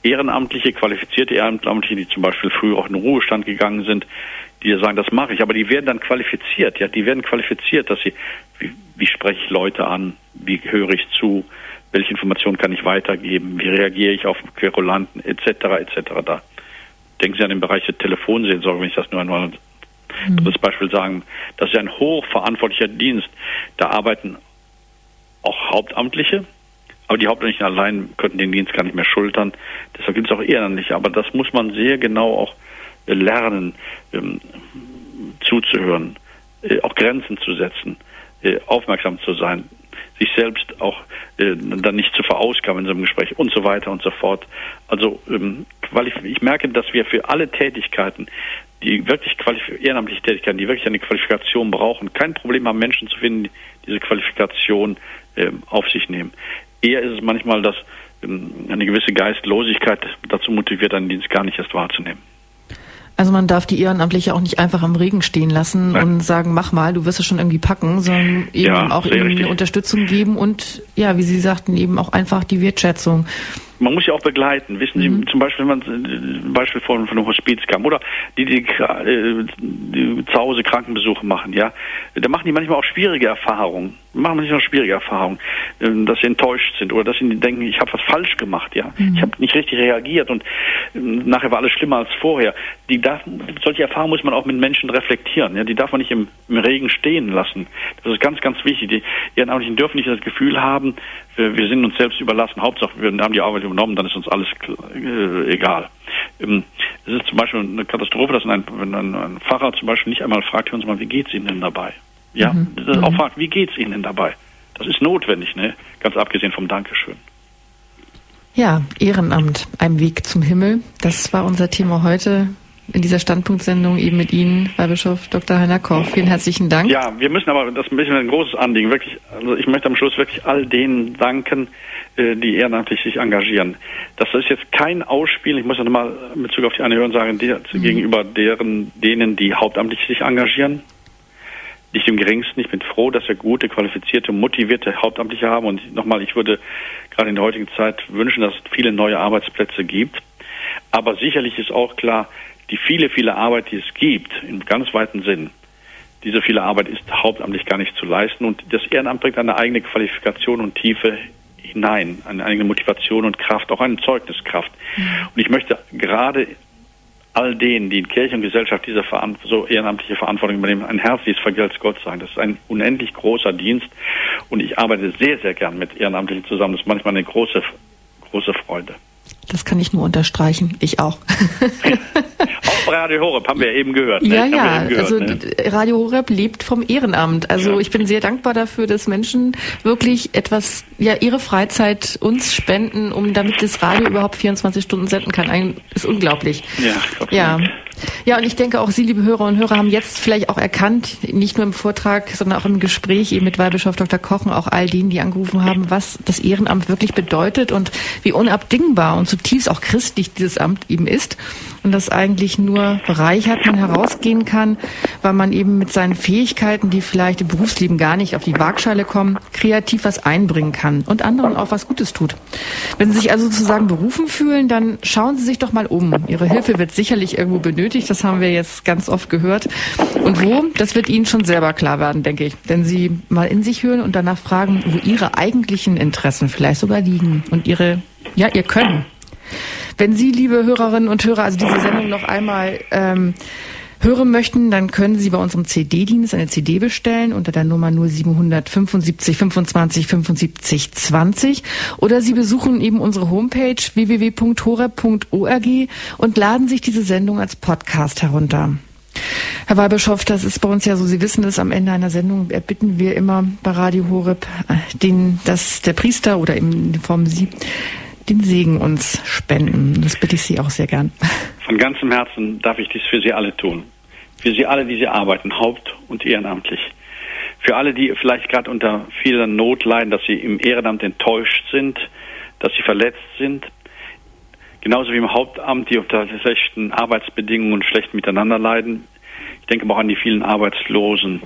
ehrenamtliche, qualifizierte Ehrenamtliche, die zum Beispiel früh auch in den Ruhestand gegangen sind, die sagen, das mache ich, aber die werden dann qualifiziert, ja, die werden qualifiziert, dass sie, wie, wie spreche ich Leute an, wie höre ich zu, welche Informationen kann ich weitergeben, wie reagiere ich auf Querulanten, et cetera, et cetera. Da denken Sie an den Bereich der Telefonseelsorge, wenn ich das nur einmal mhm. als Beispiel sagen, das ist ein hochverantwortlicher Dienst, da arbeiten auch Hauptamtliche, aber die Hauptamtlichen allein könnten den Dienst gar nicht mehr schultern, deshalb gibt es auch Ehrenamtliche, aber das muss man sehr genau auch lernen, ähm, zuzuhören, äh, auch Grenzen zu setzen, äh, aufmerksam zu sein, sich selbst auch äh, dann nicht zu verausgaben in so einem Gespräch und so weiter und so fort. Also ähm, ich merke, dass wir für alle Tätigkeiten, die wirklich qualif- ehrenamtliche Tätigkeiten, die wirklich eine Qualifikation brauchen, kein Problem haben, Menschen zu finden, die diese Qualifikation äh, auf sich nehmen. Eher ist es manchmal, dass ähm, eine gewisse Geistlosigkeit dazu motiviert, einen Dienst gar nicht erst wahrzunehmen. Also man darf die Ehrenamtliche auch nicht einfach am Regen stehen lassen Nein. und sagen, mach mal, du wirst es schon irgendwie packen, sondern eben ja, auch eben eine Unterstützung geben und, ja, wie Sie sagten, eben auch einfach die Wertschätzung. Man muss ja auch begleiten. Wissen Sie, mhm. zum Beispiel, wenn man zum Beispiel von, von einem Hospiz kam oder die, die, die zu Hause Krankenbesuche machen, ja, da machen die manchmal auch schwierige Erfahrungen. Machen manchmal auch schwierige Erfahrungen, dass sie enttäuscht sind oder dass sie denken, ich habe was falsch gemacht, ja, mhm. ich habe nicht richtig reagiert und nachher war alles schlimmer als vorher. Die darf, solche Erfahrungen muss man auch mit Menschen reflektieren, ja, die darf man nicht im, im Regen stehen lassen. Das ist ganz, ganz wichtig. Die Ehrenamtlichen dürfen nicht das Gefühl haben, wir sind uns selbst überlassen. Hauptsache, wir haben die Arbeit übernommen, dann ist uns alles äh, egal. Ähm, es ist zum Beispiel eine Katastrophe, dass ein, wenn ein, ein Pfarrer zum Beispiel nicht einmal fragt, hören Sie mal, wie geht's Ihnen denn dabei? Ja, mhm. das auch fragt, wie geht's Ihnen denn dabei? Das ist notwendig, ne? Ganz abgesehen vom Dankeschön. Ja, Ehrenamt, ein Weg zum Himmel. Das war unser Thema heute in dieser Standpunktsendung eben mit Ihnen, Weihbischof Doktor Heiner Koch. Vielen herzlichen Dank. Ja, wir müssen aber, das ist ein bisschen ein großes Anliegen, wirklich, also ich möchte am Schluss wirklich all denen danken, die ehrenamtlich sich engagieren. Das ist jetzt kein Ausspielen, ich muss ja nochmal in Bezug auf die Anhören sagen, der, mhm. gegenüber deren, denen, die hauptamtlich sich engagieren, nicht im Geringsten. Ich bin froh, dass wir gute, qualifizierte, motivierte Hauptamtliche haben und nochmal, ich würde gerade in der heutigen Zeit wünschen, dass es viele neue Arbeitsplätze gibt, aber sicherlich ist auch klar, die viele, viele Arbeit, die es gibt, im ganz weiten Sinn, diese viele Arbeit ist hauptamtlich gar nicht zu leisten. Und das Ehrenamt bringt eine eigene Qualifikation und Tiefe hinein, eine eigene Motivation und Kraft, auch eine Zeugniskraft. Mhm. Und ich möchte gerade all denen, die in Kirche und Gesellschaft diese so ehrenamtliche Verantwortung übernehmen, ein herzliches Vergelt's Gott sagen. Das ist ein unendlich großer Dienst. Und ich arbeite sehr, sehr gern mit Ehrenamtlichen zusammen. Das ist manchmal eine große, große Freude. Das kann ich nur unterstreichen. Ich auch. Auch bei Radio Horeb haben wir ja eben gehört. Ne? Ja, ja. Gehört, also ne? Radio Horeb lebt vom Ehrenamt. Also ja. Ich bin sehr dankbar dafür, dass Menschen wirklich etwas, ja, ihre Freizeit uns spenden, um damit das Radio überhaupt vierundzwanzig Stunden senden kann. Ein, ist unglaublich. Ja, Gott ja. Dank. Ja, und ich denke auch Sie, liebe Hörer und Hörer, haben jetzt vielleicht auch erkannt, nicht nur im Vortrag, sondern auch im Gespräch eben mit Weihbischof Doktor Koch, auch all denen, die angerufen haben, was das Ehrenamt wirklich bedeutet und wie unabdingbar und zutiefst auch christlich dieses Amt eben ist und das eigentlich nur bereichert man herausgehen kann, weil man eben mit seinen Fähigkeiten, die vielleicht im Berufsleben gar nicht auf die Waagschale kommen, kreativ was einbringen kann und anderen auch was Gutes tut. Wenn Sie sich also sozusagen berufen fühlen, dann schauen Sie sich doch mal um. Ihre Hilfe wird sicherlich irgendwo benötigt. Das haben wir jetzt ganz oft gehört. Und wo, das wird Ihnen schon selber klar werden, denke ich. Wenn Sie mal in sich hören und danach fragen, wo Ihre eigentlichen Interessen vielleicht sogar liegen und Ihre, ja, Ihr Können. Wenn Sie, liebe Hörerinnen und Hörer, also diese Sendung noch einmal ähm, hören möchten, dann können Sie bei unserem C D-Dienst eine C D bestellen unter der Nummer null sieben sieben fünf fünf fünfundzwanzig fünfundsiebzig zwanzig oder Sie besuchen eben unsere Homepage w w w punkt horeb punkt org und laden sich diese Sendung als Podcast herunter. Herr Weihbischof, das ist bei uns ja so, Sie wissen es, am Ende einer Sendung erbitten wir immer bei Radio Horeb, den, dass der Priester oder in Form Sie den Segen uns spenden. Das bitte ich Sie auch sehr gern. Von ganzem Herzen darf ich dies für Sie alle tun. Für Sie alle, die Sie arbeiten, haupt- und ehrenamtlich. Für alle, die vielleicht gerade unter vieler Not leiden, dass sie im Ehrenamt enttäuscht sind, dass sie verletzt sind, genauso wie im Hauptamt, die unter schlechten Arbeitsbedingungen und schlecht miteinander leiden. Ich denke auch an die vielen Arbeitslosen,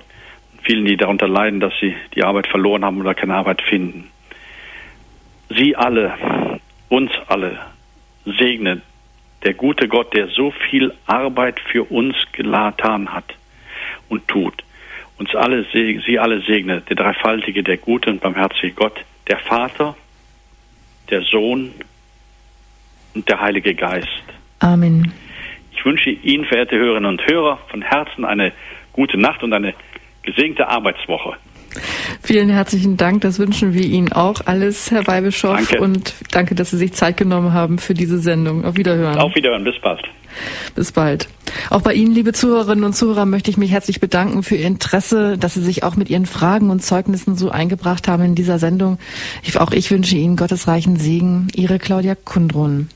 vielen, die darunter leiden, dass sie die Arbeit verloren haben oder keine Arbeit finden. Sie alle, uns alle, segne der gute Gott, der so viel Arbeit für uns getan hat und tut. Uns alle, sie alle segne, der dreifaltige, der gute und barmherzige Gott, der Vater, der Sohn und der Heilige Geist. Amen. Ich wünsche Ihnen, verehrte Hörerinnen und Hörer, von Herzen eine gute Nacht und eine gesegnete Arbeitswoche. Vielen herzlichen Dank, das wünschen wir Ihnen auch alles, Herr Weihbischof. Danke. Und danke, dass Sie sich Zeit genommen haben für diese Sendung. Auf Wiederhören. Auf Wiederhören, bis bald. Bis bald. Auch bei Ihnen, liebe Zuhörerinnen und Zuhörer, möchte ich mich herzlich bedanken für Ihr Interesse, dass Sie sich auch mit Ihren Fragen und Zeugnissen so eingebracht haben in dieser Sendung. Ich, auch ich wünsche Ihnen gottesreichen Segen. Ihre Claudia Kundrun.